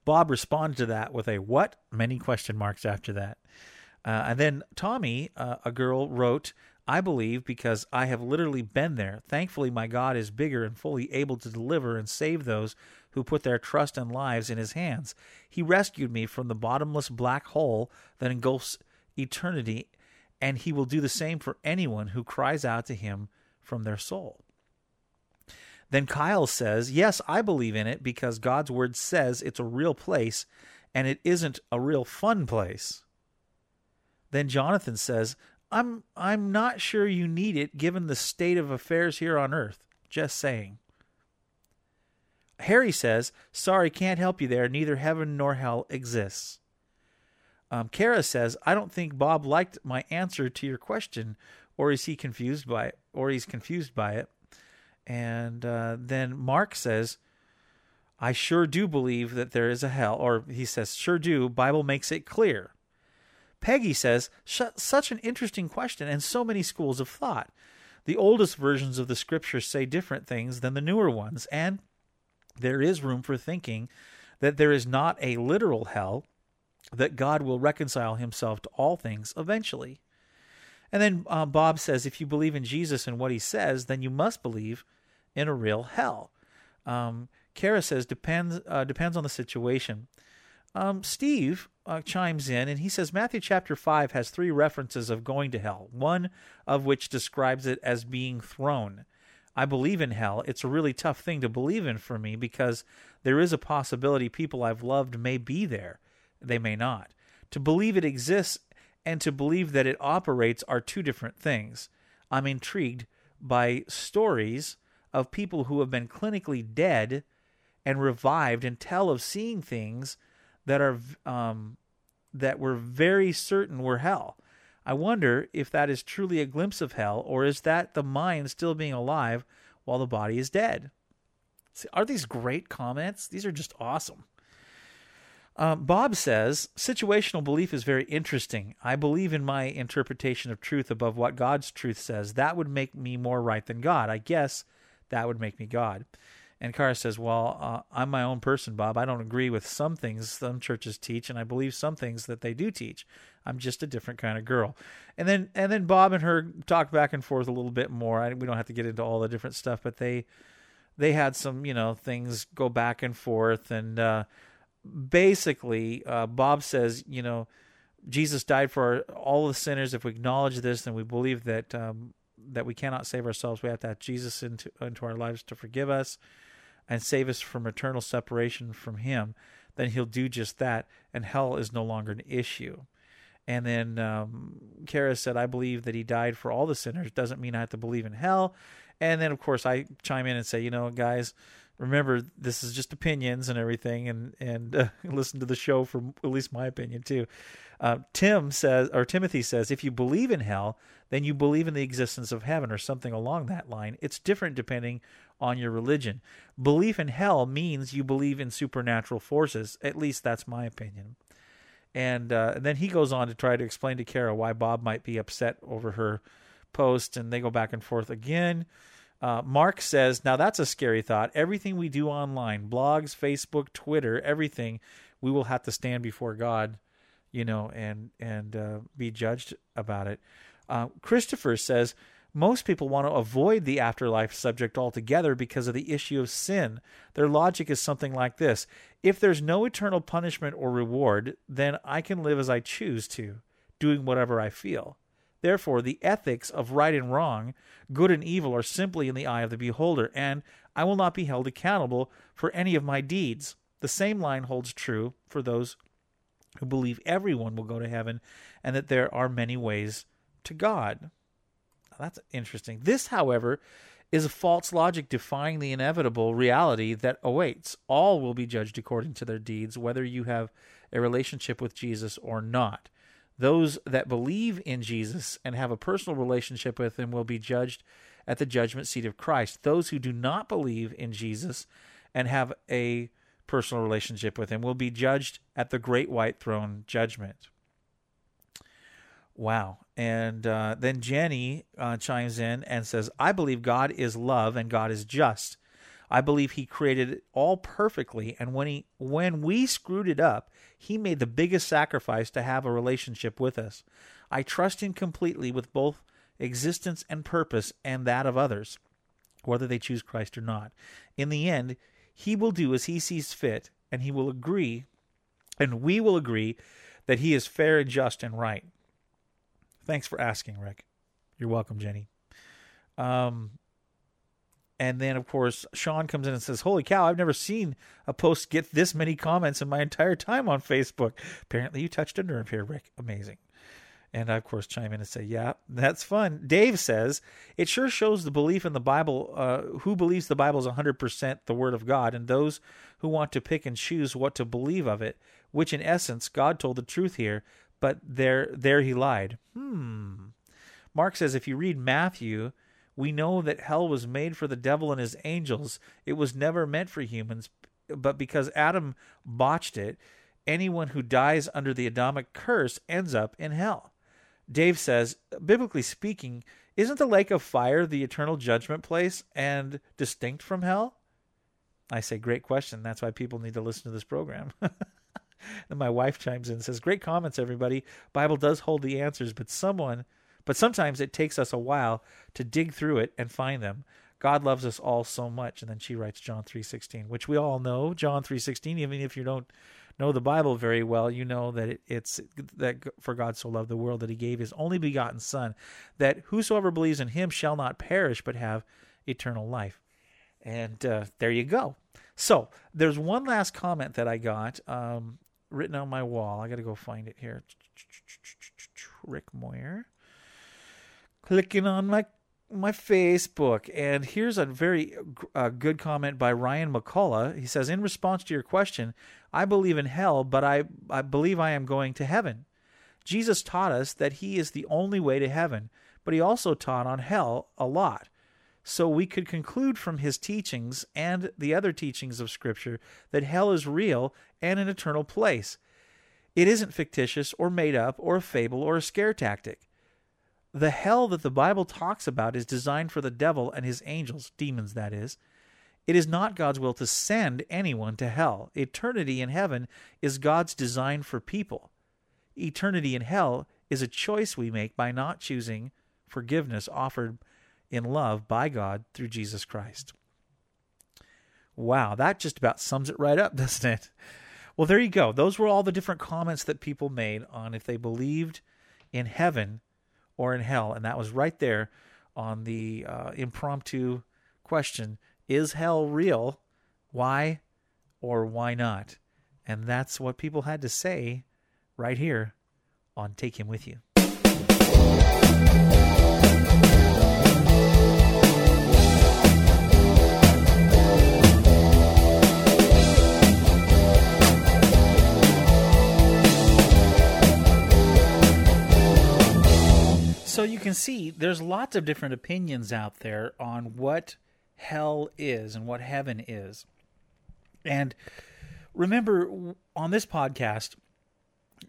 Bob responded to that with a what? Many question marks after that. And then Tommy, a girl, wrote, I believe because I have literally been there. Thankfully, my God is bigger and fully able to deliver and save those who put their trust and lives in his hands. He rescued me from the bottomless black hole that engulfs eternity, and he will do the same for anyone who cries out to him from their soul. Then Kyle says, yes, I believe in it because God's word says it's a real place, and it isn't a real fun place. Then Jonathan says, I'm not sure you need it given the state of affairs here on earth. Just saying. Harry says, sorry, can't help you there. Neither heaven nor hell exists. Kara says, I don't think Bob liked my answer to your question, or is he confused by it, or he's confused by it. And then Mark says, I sure do believe that there is a hell, or he says, sure do. Bible makes it clear. Peggy says, such an interesting question and so many schools of thought. The oldest versions of the scriptures say different things than the newer ones, and there is room for thinking that there is not a literal hell, that God will reconcile himself to all things eventually. And then Bob says, if you believe in Jesus and what he says, then you must believe in a real hell. Kara says, depends on the situation. Steve chimes in, and he says, Matthew chapter 5 has 3 references of going to hell, one of which describes it as being thrown. I believe in hell. It's a really tough thing to believe in for me because there is a possibility people I've loved may be there. They may not. To believe it exists and to believe that it operates are 2 different things. I'm intrigued by stories of people who have been clinically dead and revived and tell of seeing things that are that we're very certain were hell. I wonder if that is truly a glimpse of hell, or is that the mind still being alive while the body is dead? See, are these great comments? These are just awesome. Bob says, situational belief is very interesting. I believe in my interpretation of truth above what God's truth says. That would make me more right than God. I guess that would make me God. And Kara says, well, I'm my own person, Bob. I don't agree with some things some churches teach, and I believe some things that they do teach. I'm just a different kind of girl. And then Bob and her talk back and forth a little bit more. We don't have to get into all the different stuff, but they had some, things go back and forth. And basically, Bob says, Jesus died for all the sinners. If we acknowledge this, then we believe that we cannot save ourselves. We have to have Jesus into our lives to forgive us and save us from eternal separation from him. Then he'll do just that, and hell is no longer an issue. And then Kara said, I believe that he died for all the sinners. Doesn't mean I have to believe in hell. And then, of course, I chime in and say, guys, remember, this is just opinions and everything, and listen to the show for at least my opinion too. Timothy says, if you believe in hell, then you believe in the existence of heaven or something along that line. It's different depending on your religion. Belief in hell means you believe in supernatural forces. At least that's my opinion. And then he goes on to try to explain to Kara why Bob might be upset over her post, and they go back and forth again. Mark says, now that's a scary thought. Everything we do online, blogs, Facebook, Twitter, everything, we will have to stand before God, and be judged about it. Christopher says, most people want to avoid the afterlife subject altogether because of the issue of sin. Their logic is something like this. If there's no eternal punishment or reward, then I can live as I choose to, doing whatever I feel. Therefore, the ethics of right and wrong, good and evil, are simply in the eye of the beholder, and I will not be held accountable for any of my deeds. The same line holds true for those who believe everyone will go to heaven and that there are many ways to God. Now, that's interesting. This, however, is a false logic defying the inevitable reality that awaits. All will be judged according to their deeds, whether you have a relationship with Jesus or not. Those that believe in Jesus and have a personal relationship with him will be judged at the judgment seat of Christ. Those who do not believe in Jesus and have a personal relationship with him will be judged at the great white throne judgment. Wow. And then Jenny chimes in and says, I believe God is love and God is just. I believe he created it all perfectly, and when we screwed it up, he made the biggest sacrifice to have a relationship with us. I trust him completely with both existence and purpose and that of others, whether they choose Christ or not. In the end, he will do as he sees fit, and he will agree, and we will agree that he is fair and just and right. Thanks for asking, Rick. You're welcome, Jenny. And then, of course, Sean comes in and says, holy cow, I've never seen a post get this many comments in my entire time on Facebook. Apparently, you touched a nerve here, Rick. Amazing. And I, of course, chime in and say, yeah, that's fun. Dave says, it sure shows the belief in the Bible, who believes the Bible is 100% the Word of God, and those who want to pick and choose what to believe of it, which in essence, God told the truth here, but there he lied. Mark says, if you read Matthew, we know that hell was made for the devil and his angels. It was never meant for humans, but because Adam botched it, anyone who dies under the Adamic curse ends up in hell. Dave says, biblically speaking, isn't the lake of fire the eternal judgment place and distinct from hell? I say, great question. That's why people need to listen to this program. And my wife chimes in and says, great comments, everybody. Bible does hold the answers, but sometimes it takes us a while to dig through it and find them. God loves us all so much. And then she writes John 3:16, which we all know. John 3:16, even if you don't know the Bible very well, you know that it's that for God so loved the world that he gave his only begotten Son, that whosoever believes in him shall not perish but have eternal life. And there you go. So there's one last comment that I got written on my wall. I got to go find it here. Rick Moyer. Clicking on my Facebook, and here's a very good comment by Ryan McCullough. He says, in response to your question, I believe in hell, but I believe I am going to heaven. Jesus taught us that he is the only way to heaven, but he also taught on hell a lot. So we could conclude from his teachings and the other teachings of Scripture that hell is real and an eternal place. It isn't fictitious or made up or a fable or a scare tactic. The hell that the Bible talks about is designed for the devil and his angels, demons that is. It is not God's will to send anyone to hell. Eternity in heaven is God's design for people. Eternity in hell is a choice we make by not choosing forgiveness offered in love by God through Jesus Christ. Wow, that just about sums it right up, doesn't it? Well, there you go. Those were all the different comments that people made on if they believed in heaven or in hell. And that was right there on the impromptu question, is hell real? Why or why not? And that's what people had to say right here on Take Him With You. So you can see there's lots of different opinions out there on what hell is and what heaven is. And remember, on this podcast,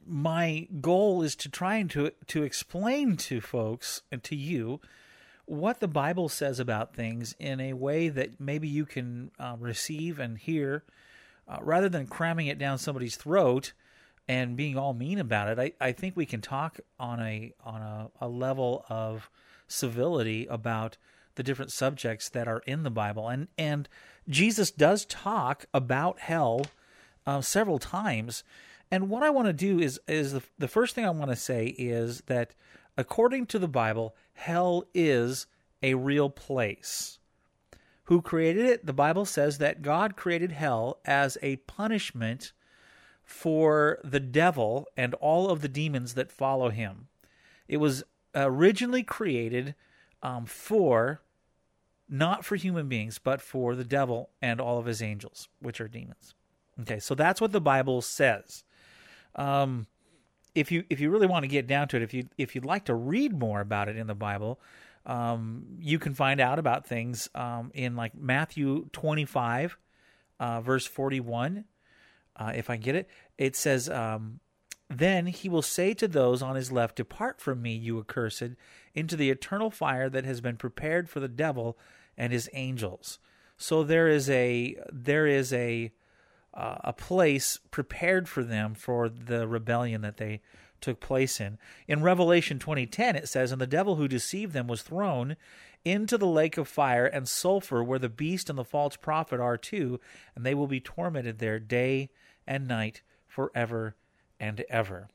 my goal is to try and to explain to folks and to you what the Bible says about things in a way that maybe you can receive and hear, rather than cramming it down somebody's throat and being all mean about it. I think we can talk on a level of civility about the different subjects that are in the Bible. And Jesus does talk about hell several times. And what I want to do is the first thing I want to say is that according to the Bible, hell is a real place. Who created it? The Bible says that God created hell as a punishment for the devil and all of the demons that follow him. It was originally created for not for human beings, but for the devil and all of his angels, which are demons. Okay, so that's what the Bible says. If you really want to get down to it, if you'd like to read more about it in the Bible, you can find out about things in like Matthew 25, verse 41. If I get it, it says, "Then he will say to those on his left, 'Depart from me, you accursed, into the eternal fire that has been prepared for the devil and his angels.'" So there is a place prepared for them for the rebellion that they took place in. In Revelation 20:10, it says, "And the devil who deceived them was thrown into the lake of fire and sulfur, where the beast and the false prophet are too, and they will be tormented there day and night forever and ever."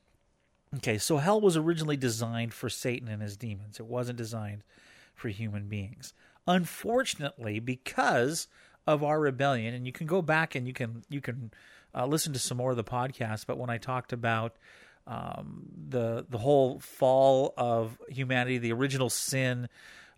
Okay, so hell was originally designed for Satan and his demons. It wasn't designed for human beings. Unfortunately, because of our rebellion, and you can go back and you can listen to some more of the podcast, but when I talked about the whole fall of humanity, the original sin,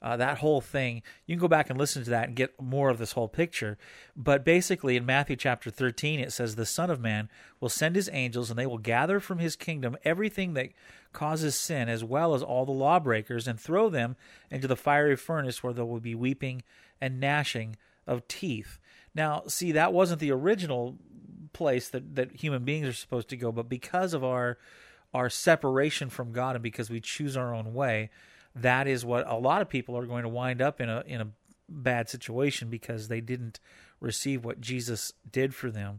that whole thing, you can go back and listen to that and get more of this whole picture. But basically in Matthew chapter 13, it says, "The Son of Man will send his angels, and they will gather from his kingdom everything that causes sin, as well as all the lawbreakers, and throw them into the fiery furnace, where there will be weeping and gnashing of teeth." Now, see, that wasn't the original place that human beings are supposed to go, but because of our separation from God, and because we choose our own way, that is what a lot of people are going to wind up in a bad situation, because they didn't receive what Jesus did for them.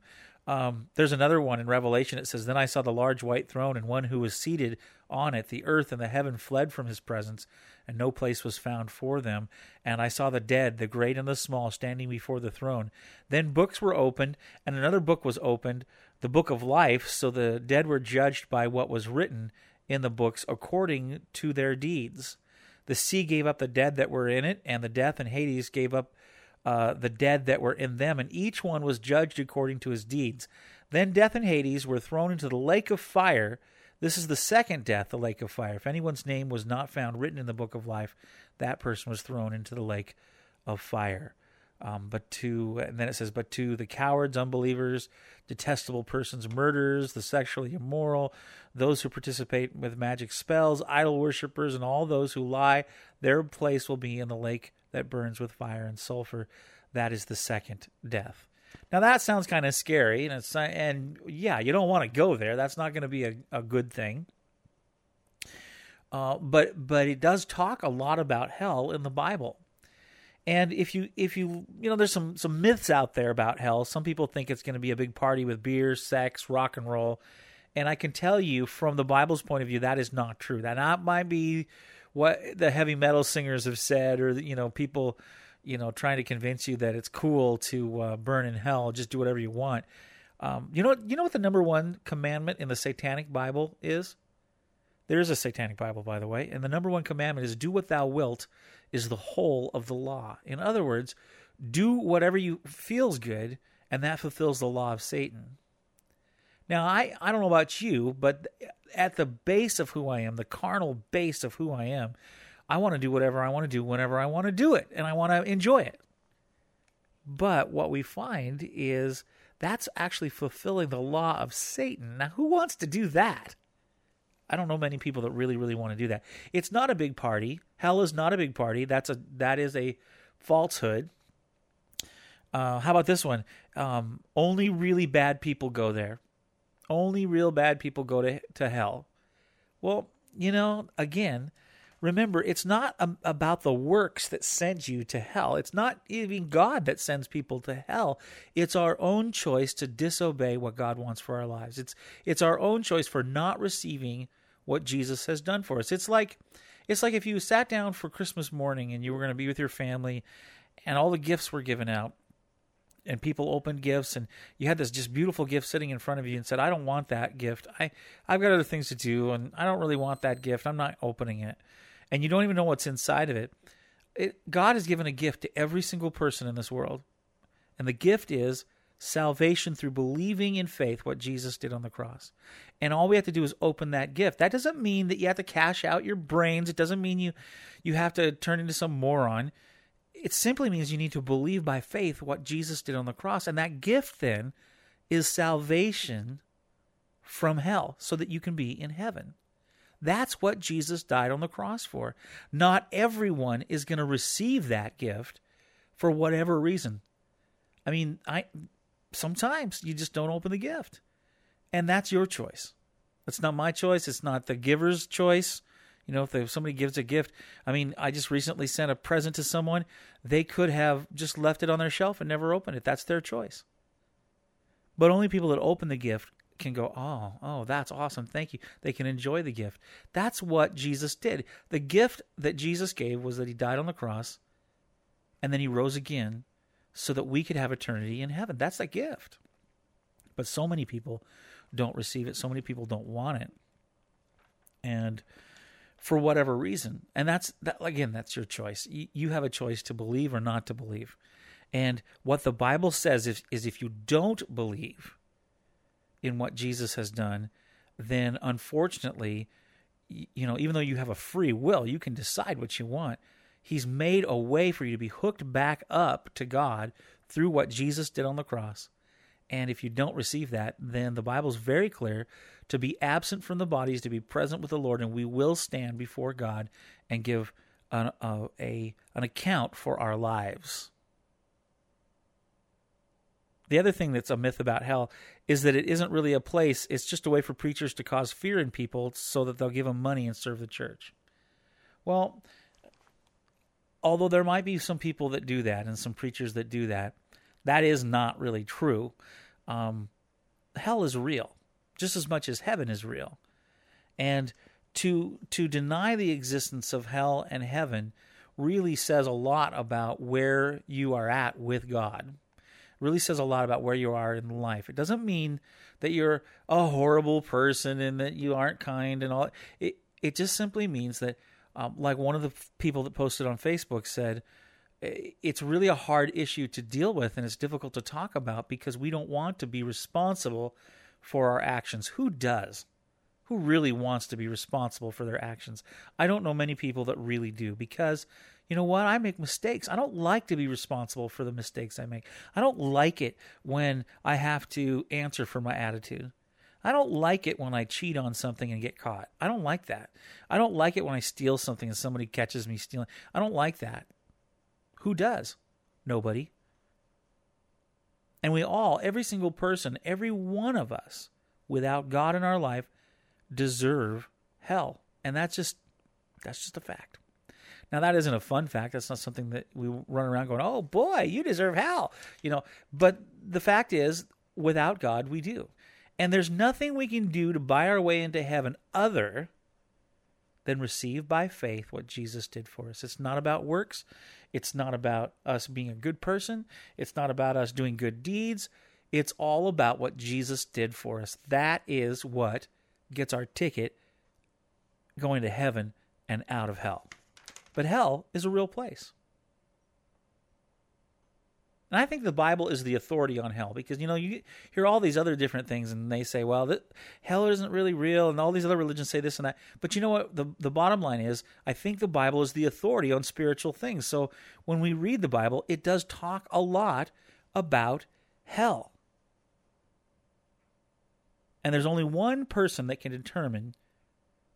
There's another one in Revelation. It says, "Then I saw the large white throne and one who was seated on it. The earth and the heaven fled from his presence, and no place was found for them. And I saw the dead, the great and the small, standing before the throne. Then books were opened, and another book was opened, the book of life. So the dead were judged by what was written in the books according to their deeds. The sea gave up the dead that were in it, and the death and Hades gave up the dead that were in them, and each one was judged according to his deeds. Then death and Hades were thrown into the lake of fire. This is the second death, the lake of fire. If anyone's name was not found written in the book of life, that person was thrown into the lake of fire." But to the cowards, unbelievers, detestable persons, murderers, the sexually immoral, those who participate with magic spells, idol worshippers, and all those who lie, their place will be in the lake that burns with fire and sulfur. That is the second death. Now that sounds kind of scary, and you don't want to go there. That's not going to be a good thing. But it does talk a lot about hell in the Bible. And if you there's some myths out there about hell. Some people think it's going to be a big party with beer, sex, rock and roll. And I can tell you from the Bible's point of view, that is not true. That might be what the heavy metal singers have said, or people, trying to convince you that it's cool to burn in hell, just do whatever you want. You know what the number one commandment in the Satanic Bible is? There is a Satanic Bible, by the way, and the number one commandment is, "Do what thou wilt," is the whole of the law. In other words, do whatever you feels good, and that fulfills the law of Satan. Now, I don't know about you, but at the base of who I am, the carnal base of who I am, I want to do whatever I want to do whenever I want to do it, and I want to enjoy it. But what we find is that's actually fulfilling the law of Satan. Now, who wants to do that? I don't know many people that really, really want to do that. It's not a big party. Hell is not a big party. That is a falsehood. How about this one? Only really bad people go there. Only real bad people go to hell. Well, again, remember, it's not about the works that sends you to hell. It's not even God that sends people to hell. It's our own choice to disobey what God wants for our lives. It's our own choice for not receiving what Jesus has done for us. It's like if you sat down for Christmas morning and you were going to be with your family, and all the gifts were given out, and people opened gifts, and you had this just beautiful gift sitting in front of you and said, "I don't want that gift. I've got other things to do, and I don't really want that gift. I'm not opening it." And you don't even know what's inside of it. God has given a gift to every single person in this world. And the gift is salvation through believing in faith what Jesus did on the cross. And all we have to do is open that gift. That doesn't mean that you have to cash out your brains. It doesn't mean you have to turn into some moron. It simply means you need to believe by faith what Jesus did on the cross. And that gift then is salvation from hell so that you can be in heaven. That's what Jesus died on the cross for. Not everyone is going to receive that gift for whatever reason. I mean, sometimes you just don't open the gift. And that's your choice. That's not my choice. It's not the giver's choice. You know, if somebody gives a gift, I mean, I just recently sent a present to someone. They could have just left it on their shelf and never opened it. That's their choice. But only people that open the gift can go, oh, that's awesome. Thank you. They can enjoy the gift. That's what Jesus did. The gift that Jesus gave was that he died on the cross and then he rose again so that we could have eternity in heaven. That's the gift. But so many people don't receive it. So many people don't want it. And for whatever reason. And that's your choice. You have a choice to believe or not to believe. And what the Bible says is if you don't believe in what Jesus has done, then unfortunately, you know, even though you have a free will, you can decide what you want. He's made a way for you to be hooked back up to God through what Jesus did on the cross. And if you don't receive that, then the Bible's very clear to be absent from the body is to be present with the Lord, and we will stand before God and give an account for our lives. The other thing that's a myth about hell is that it isn't really a place. It's just a way for preachers to cause fear in people so that they'll give them money and serve the church. Well, although there might be some people that do that and some preachers that do that, that is not really true. Hell is real, just as much as heaven is real. And to deny the existence of hell and heaven really says a lot about where you are at with God. It really says a lot about where you are in life. It doesn't mean that you're a horrible person and that you aren't kind and all. It just simply means that, like one of the people that posted on Facebook said, it's really a hard issue to deal with and it's difficult to talk about because we don't want to be responsible for our actions. Who does? Who really wants to be responsible for their actions? I don't know many people that really do because, you know what, I make mistakes. I don't like to be responsible for the mistakes I make. I don't like it when I have to answer for my attitude. I don't like it when I cheat on something and get caught. I don't like that. I don't like it when I steal something and somebody catches me stealing. I don't like that. Who does? Nobody. And we all, every single person, every one of us, without God in our life, deserve hell. And that's just a fact. Now, that isn't a fun fact. That's not something that we run around going, oh boy, you deserve hell. You know, but the fact is, without God, we do. And there's nothing we can do to buy our way into heaven other then receive by faith what Jesus did for us. It's not about works. It's not about us being a good person. It's not about us doing good deeds. It's all about what Jesus did for us. That is what gets our ticket going to heaven and out of hell. But hell is a real place. And I think the Bible is the authority on hell because, you know, you hear all these other different things and they say, well, hell isn't really real and all these other religions say this and that. But you know what? The bottom line is I think the Bible is the authority on spiritual things. So when we read the Bible, it does talk a lot about hell. And there's only one person that can determine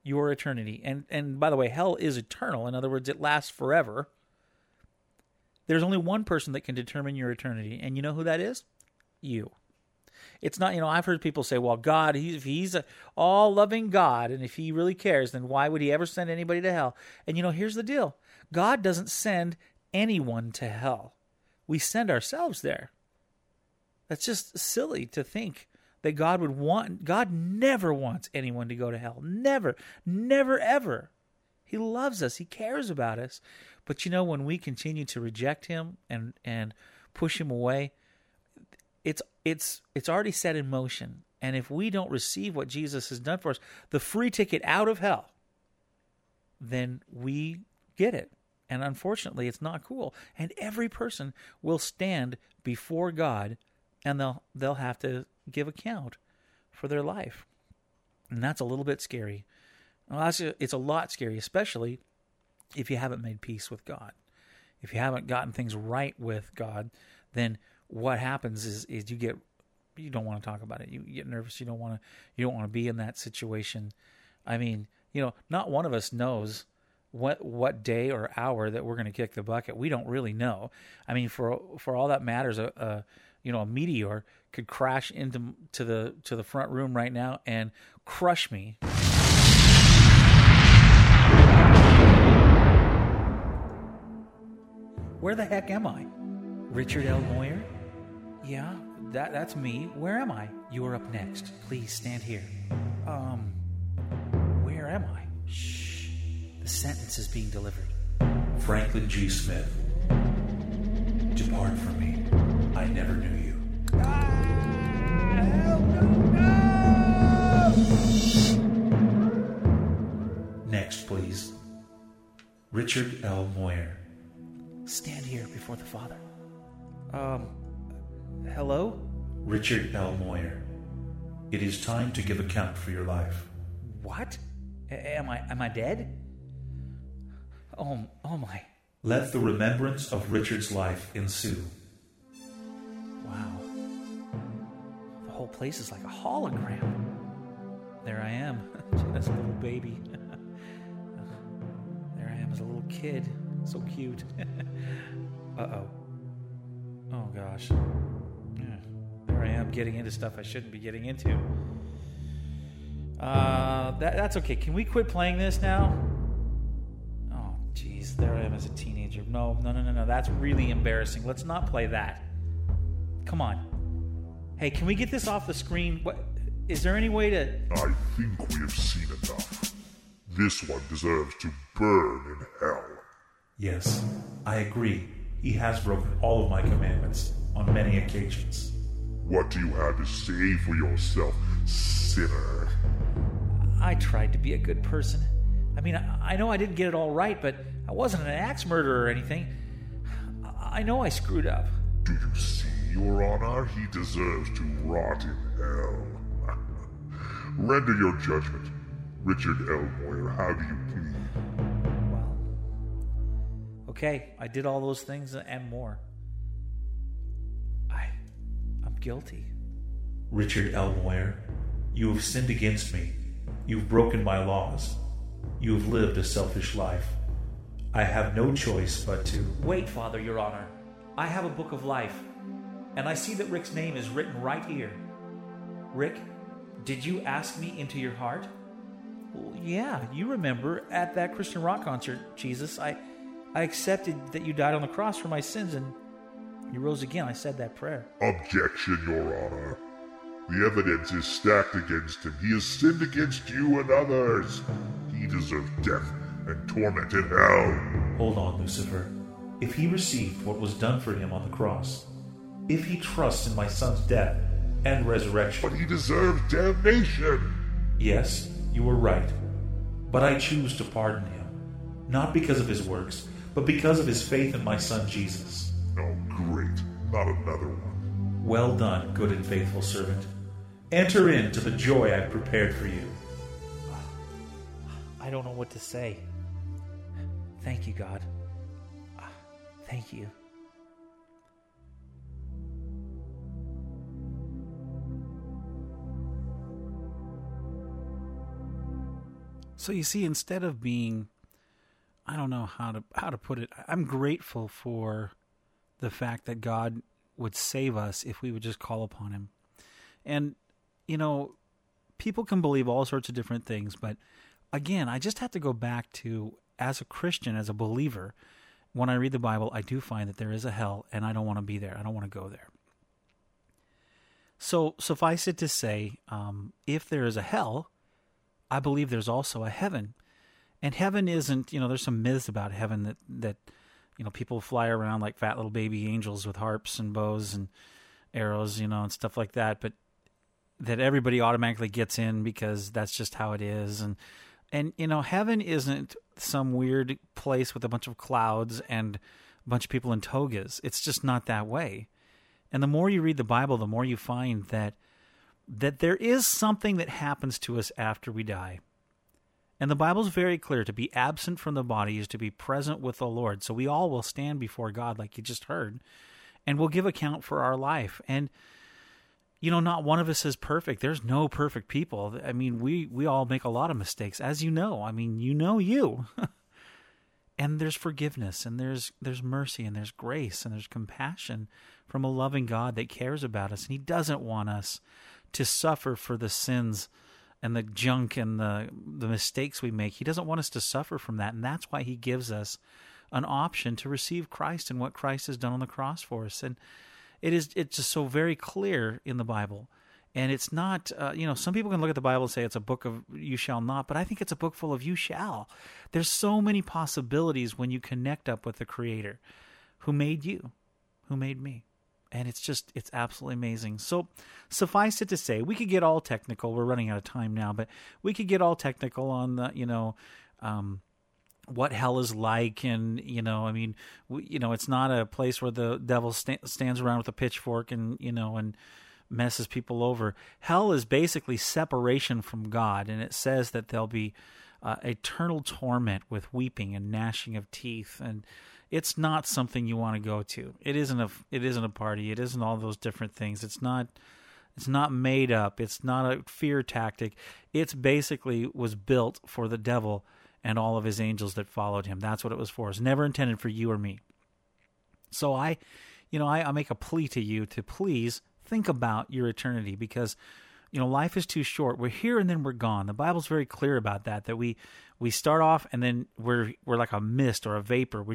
your eternity. And by the way, hell is eternal. In other words, it lasts forever. There's only one person that can determine your eternity, and you know who that is? You. It's not, you know, I've heard people say, well, God, if he's an all-loving God, and if he really cares, then why would he ever send anybody to hell? And, you know, here's the deal. God doesn't send anyone to hell. We send ourselves there. That's just silly to think that God would want. God never wants anyone to go to hell. Never, never, ever. He loves us. He cares about us. But, you know, when we continue to reject him and push him away, it's already set in motion. And if we don't receive what Jesus has done for us, the free ticket out of hell, then we get it. And unfortunately, it's not cool. And every person will stand before God, and they'll have to give account for their life. And that's a little bit scary. Well, it's a lot scary, especially if you haven't made peace with God. if you haven't gotten things right with God, then what happens is you don't want to talk about it. You get nervous. You don't want to be in that situation. I mean, not one of us knows what day or hour that we're going to kick the bucket. We don't really know. I mean, for all that matters, a meteor could crash into the front room right now and crush me. Where the heck am I? Richard L. Moyer? Yeah, that's me. Where am I? You're up next. Please stand here. Where am I? Shh. The sentence is being delivered. Franklin G. Smith. Depart from me. I never knew you. Ah, hell no! Next, please. Richard L. Moyer. Stand here before the Father. Hello? Richard L. Moyer. It is time to give account for your life. What? Am I dead? Oh my. Let the remembrance of Richard's life ensue. Wow. The whole place is like a hologram. There I am, as a little baby. There I am as a little kid. So cute. Uh-oh. Oh, gosh. Yeah. There I am getting into stuff I shouldn't be getting into. That's okay. Can we quit playing this now? Oh, jeez. There I am as a teenager. No. That's really embarrassing. Let's not play that. Come on. Hey, can we get this off the screen? What? Is there any way to... I think we have seen enough. This one deserves to burn in hell. Yes, I agree. He has broken all of my commandments on many occasions. What do you have to say for yourself, sinner? I tried to be a good person. I mean, I know I didn't get it all right, but I wasn't an axe murderer or anything. I know I screwed up. Do you see, Your Honor? He deserves to rot in hell. Render your judgment. Richard L. Moyer, how do you plead? Okay, I did all those things and more. I'm guilty. Richard L. Moyer, you have sinned against me. You've broken my laws. You've lived a selfish life. I have no choice but to... Wait, Father, Your Honor. I have a book of life, and I see that Rick's name is written right here. Rick, did you ask me into your heart? Well, yeah, you remember at that Christian rock concert, Jesus, I accepted that you died on the cross for my sins, and you rose again. I said that prayer. Objection, Your Honor. The evidence is stacked against him. He has sinned against you and others. He deserves death and torment in hell. Hold on, Lucifer. If he received what was done for him on the cross, if he trusts in my son's death and resurrection... But he deserves damnation! Yes, you were right. But I choose to pardon him. Not because of his works, but because of his faith in my son Jesus. Oh, great. Not another one. Well done, good and faithful servant. Enter into the joy I've prepared for you. I don't know what to say. Thank you, God. Thank you. So you see, instead of being... I don't know how to put it. I'm grateful for the fact that God would save us if we would just call upon him. And, people can believe all sorts of different things. But again, I just have to go back to, as a Christian, as a believer, when I read the Bible, I do find that there is a hell and I don't want to be there. I don't want to go there. So suffice it to say, if there is a hell, I believe there's also a heaven. And heaven isn't, there's some myths about heaven that people fly around like fat little baby angels with harps and bows and arrows, and stuff like that. But that everybody automatically gets in because that's just how it is. And heaven isn't some weird place with a bunch of clouds and a bunch of people in togas. It's just not that way. And the more you read the Bible, the more you find that there is something that happens to us after we die. And the Bible's very clear. To be absent from the body is to be present with the Lord. So we all will stand before God, like you just heard, and we'll give account for our life. And, you know, not one of us is perfect. There's no perfect people. I mean, we all make a lot of mistakes, as you know. I mean, you know you. And there's forgiveness, and there's mercy, and there's grace, and there's compassion from a loving God that cares about us. And he doesn't want us to suffer for the sins and the junk and the mistakes we make. He doesn't want us to suffer from that, and that's why he gives us an option to receive Christ and what Christ has done on the cross for us. And it's just so very clear in the Bible. And it's not, some people can look at the Bible and say it's a book of you shall not, but I think it's a book full of you shall. There's so many possibilities when you connect up with the Creator who made you, who made me. And it's absolutely amazing. So suffice it to say, we could get all technical. We're running out of time now, but we could get all technical on the, what hell is like, and, it's not a place where the devil stands around with a pitchfork and messes people over. Hell is basically separation from God, and it says that there'll be eternal torment with weeping and gnashing of teeth, and it's not something you want to go to. It isn't a party. It isn't all those different things. It's not made up. It's not a fear tactic. It's basically was built for the devil and all of his angels that followed him. That's what it was for. It's never intended for you or me. So I make a plea to you to please think about your eternity, because life is too short. We're here and then we're gone. The Bible's very clear about that we start off and then we're like a mist or a vapor.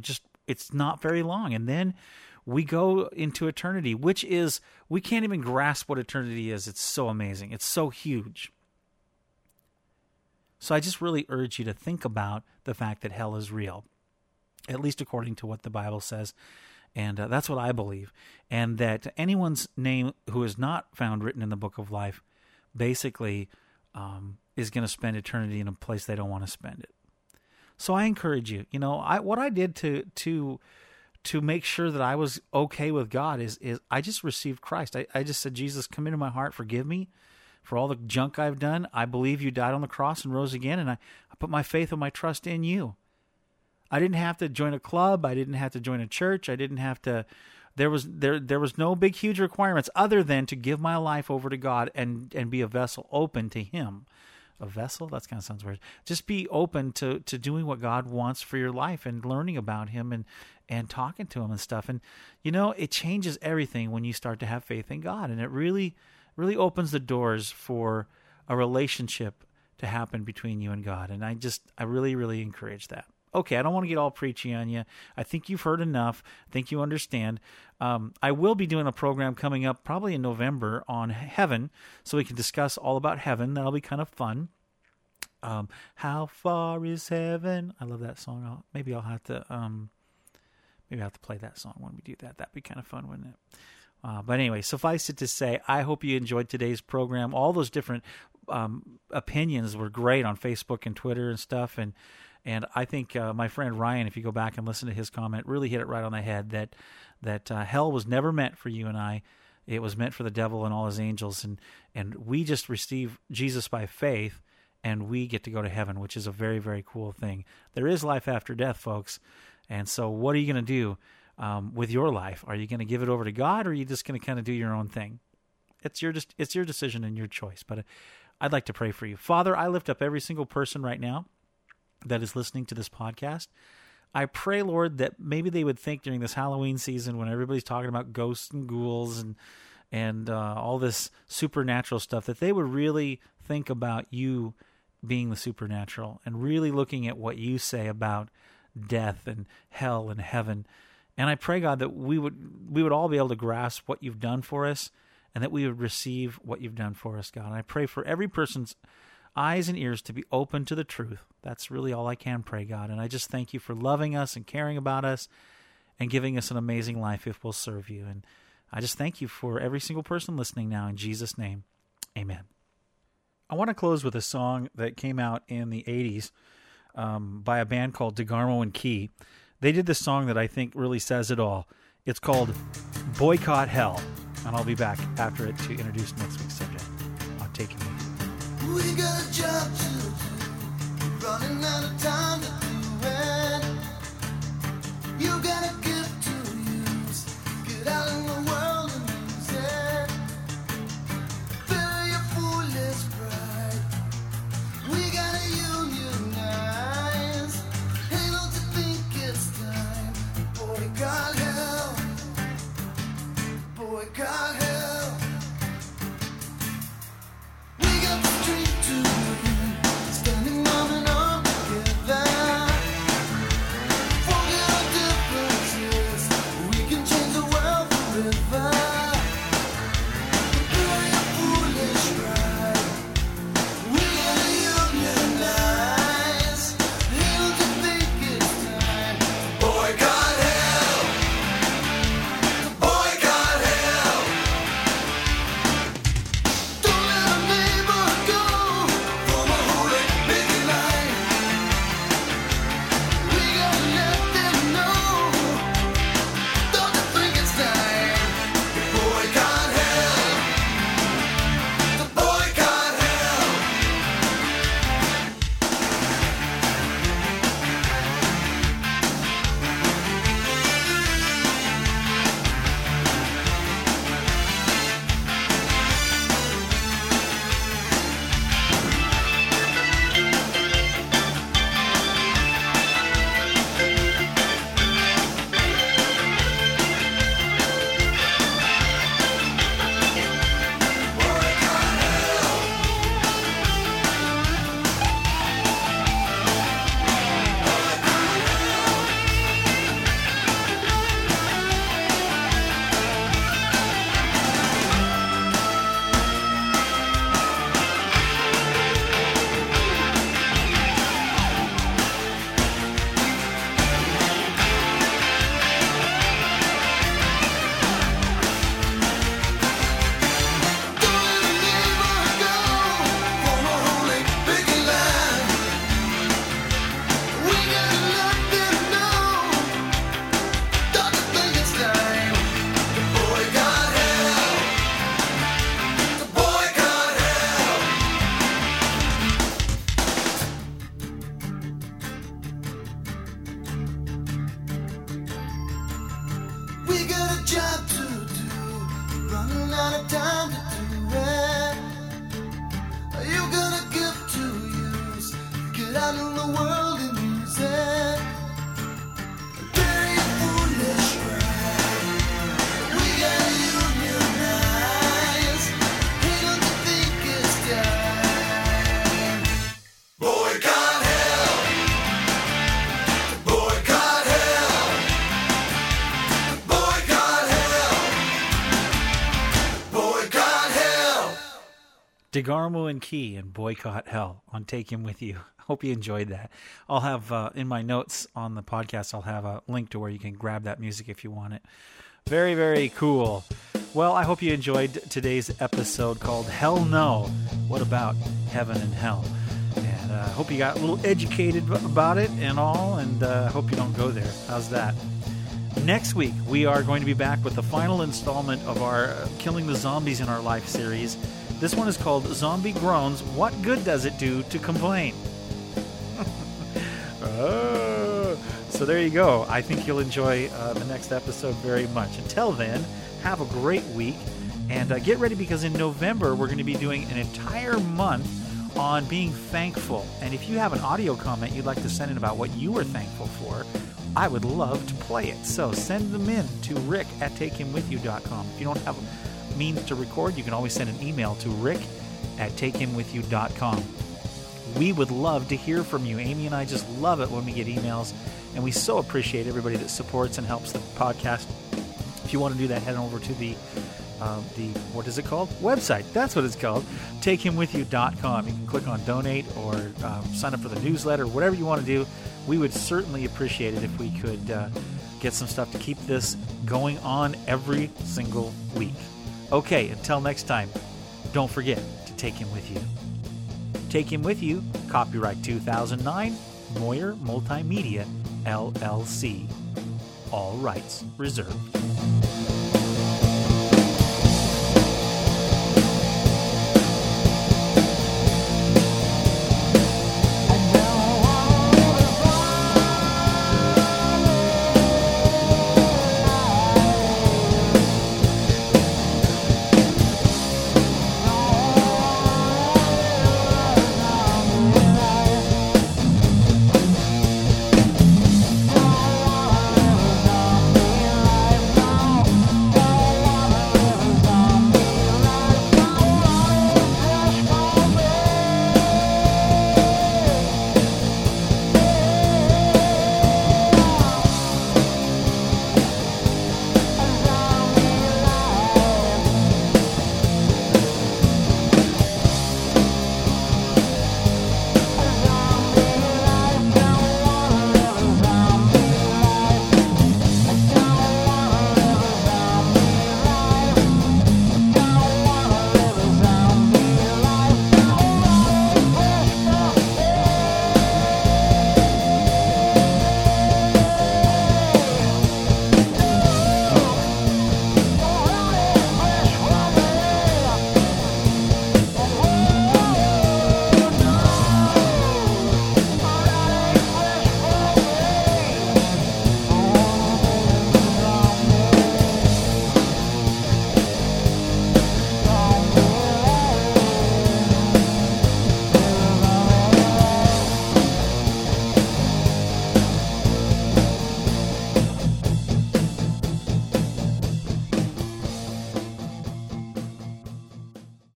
It's not very long, and then we go into eternity, which is, we can't even grasp what eternity is. It's so amazing. It's so huge. So I just really urge you to think about the fact that hell is real, at least according to what the Bible says. And that's what I believe. And that anyone's name who is not found written in the book of life basically is going to spend eternity in a place they don't want to spend it. So I encourage you. What I did to make sure that I was okay with God is I just received Christ. I just said, Jesus, come into my heart. Forgive me for all the junk I've done. I believe you died on the cross and rose again. And I put my faith and my trust in you. I didn't have to join a club. I didn't have to join a church. I didn't have to. There was no big, huge requirements other than to give my life over to God and be a vessel open to Him. A vessel? That kind of sounds weird. Just be open to doing what God wants for your life and learning about Him and talking to Him and stuff. And, it changes everything when you start to have faith in God. And it really, really opens the doors for a relationship to happen between you and God. And I really, really encourage that. Okay, I don't want to get all preachy on you. I think you've heard enough. I think you understand. I will be doing a program coming up probably in November on heaven, so we can discuss all about heaven. That'll be kind of fun. How far is heaven? I love that song. Maybe I'll have to play that song when we do that. That'd be kind of fun, wouldn't it? But anyway, suffice it to say, I hope you enjoyed today's program. All those different opinions were great on Facebook and Twitter and stuff, and I think my friend Ryan, if you go back and listen to his comment, really hit it right on the head that hell was never meant for you and I. It was meant for the devil and all his angels, and we just receive Jesus by faith, and we get to go to heaven, which is a very, very cool thing. There is life after death, folks, and so what are you going to do with your life? Are you going to give it over to God, or are you just going to kind of do your own thing? It's your decision and your choice, but I'd like to pray for you. Father, I lift up every single person right now that is listening to this podcast. I pray, Lord, that maybe they would think during this Halloween season when everybody's talking about ghosts and ghouls and all this supernatural stuff, that they would really think about you being the supernatural and really looking at what you say about death and hell and heaven. And I pray, God, that we would all be able to grasp what you've done for us and that we would receive what you've done for us, God. And I pray for every person's eyes and ears to be open to the truth. That's really all I can pray, God. And I just thank you for loving us and caring about us and giving us an amazing life if we'll serve you. And I just thank you for every single person listening now. In Jesus' name, amen. I want to close with a song that came out in the 80s by a band called DeGarmo and Key. They did this song that I think really says it all. It's called Boycott Hell. And I'll be back after it to introduce next week's subject on Take Him With You. We got a job to do. running out of time to do it. You gotta give to use. Get out in the world and use it. Fill your foolish pride. We gotta unionize. Hey, don't you think it's time? Boycott hell. Boycott hell. We got the street to win. Standing arm in arm together. Forget our differences. We can change the world forever. We're a foolish ride. We gotta unionize. Hell, to think it's time. Boycott hell. Boycott hell. Don't let a neighbor go. From a hooligan, make it light. We gotta let them know. Don't you think it's time? Boycott hell. The boycott hell. Don't let a neighbor go. From a hooligan, make it light. We gotta let them know. Don't you think it's time? Boycott hell. The boycott hell. We got a job to do, running out of time to do it. Are you gonna give to use? Get out in the world and use it. Bury your foolish pride. We gotta unionize. Hey, don't you think it's time? Boycott hell. The boycott hell. The boycott hell. Boycott hell. DeGarmo and Key and Boycott Hell on Take Him With You. Hope you enjoyed that. I'll have in my notes on the podcast, I'll have a link to where you can grab that music if you want it. Very, very cool. Well, I hope you enjoyed today's episode called Hell No. What about heaven and hell? And I hope you got a little educated about it and all, and I hope you don't go there. How's that? Next week, we are going to be back with the final installment of our Killing the Zombies in Our Life series. This one is called Zombie Groans. What good does it do to complain? So there you go. I think you'll enjoy the next episode very much. Until then, have a great week. And get ready, because in November, we're going to be doing an entire month on being thankful. And if you have an audio comment you'd like to send in about what you were thankful for, I would love to play it. So send them in to rick at takehimwithyou.com. If you don't have means to record, you can always send an email to rick at takehimwithyou.com. We would love to hear from you. Amy and I just love it when we get emails, and we so appreciate everybody that supports and helps the podcast. If you want to do that, head on over to the what is it called? Website. That's what it's called. Takehimwithyou.com. You can click on donate or sign up for the newsletter, whatever you want to do. We would certainly appreciate it if we could get some stuff to keep this going on every single week. Okay, until next time, don't forget to take him with you. Take Him With You, copyright 2009, Moyer Multimedia, LLC. All rights reserved.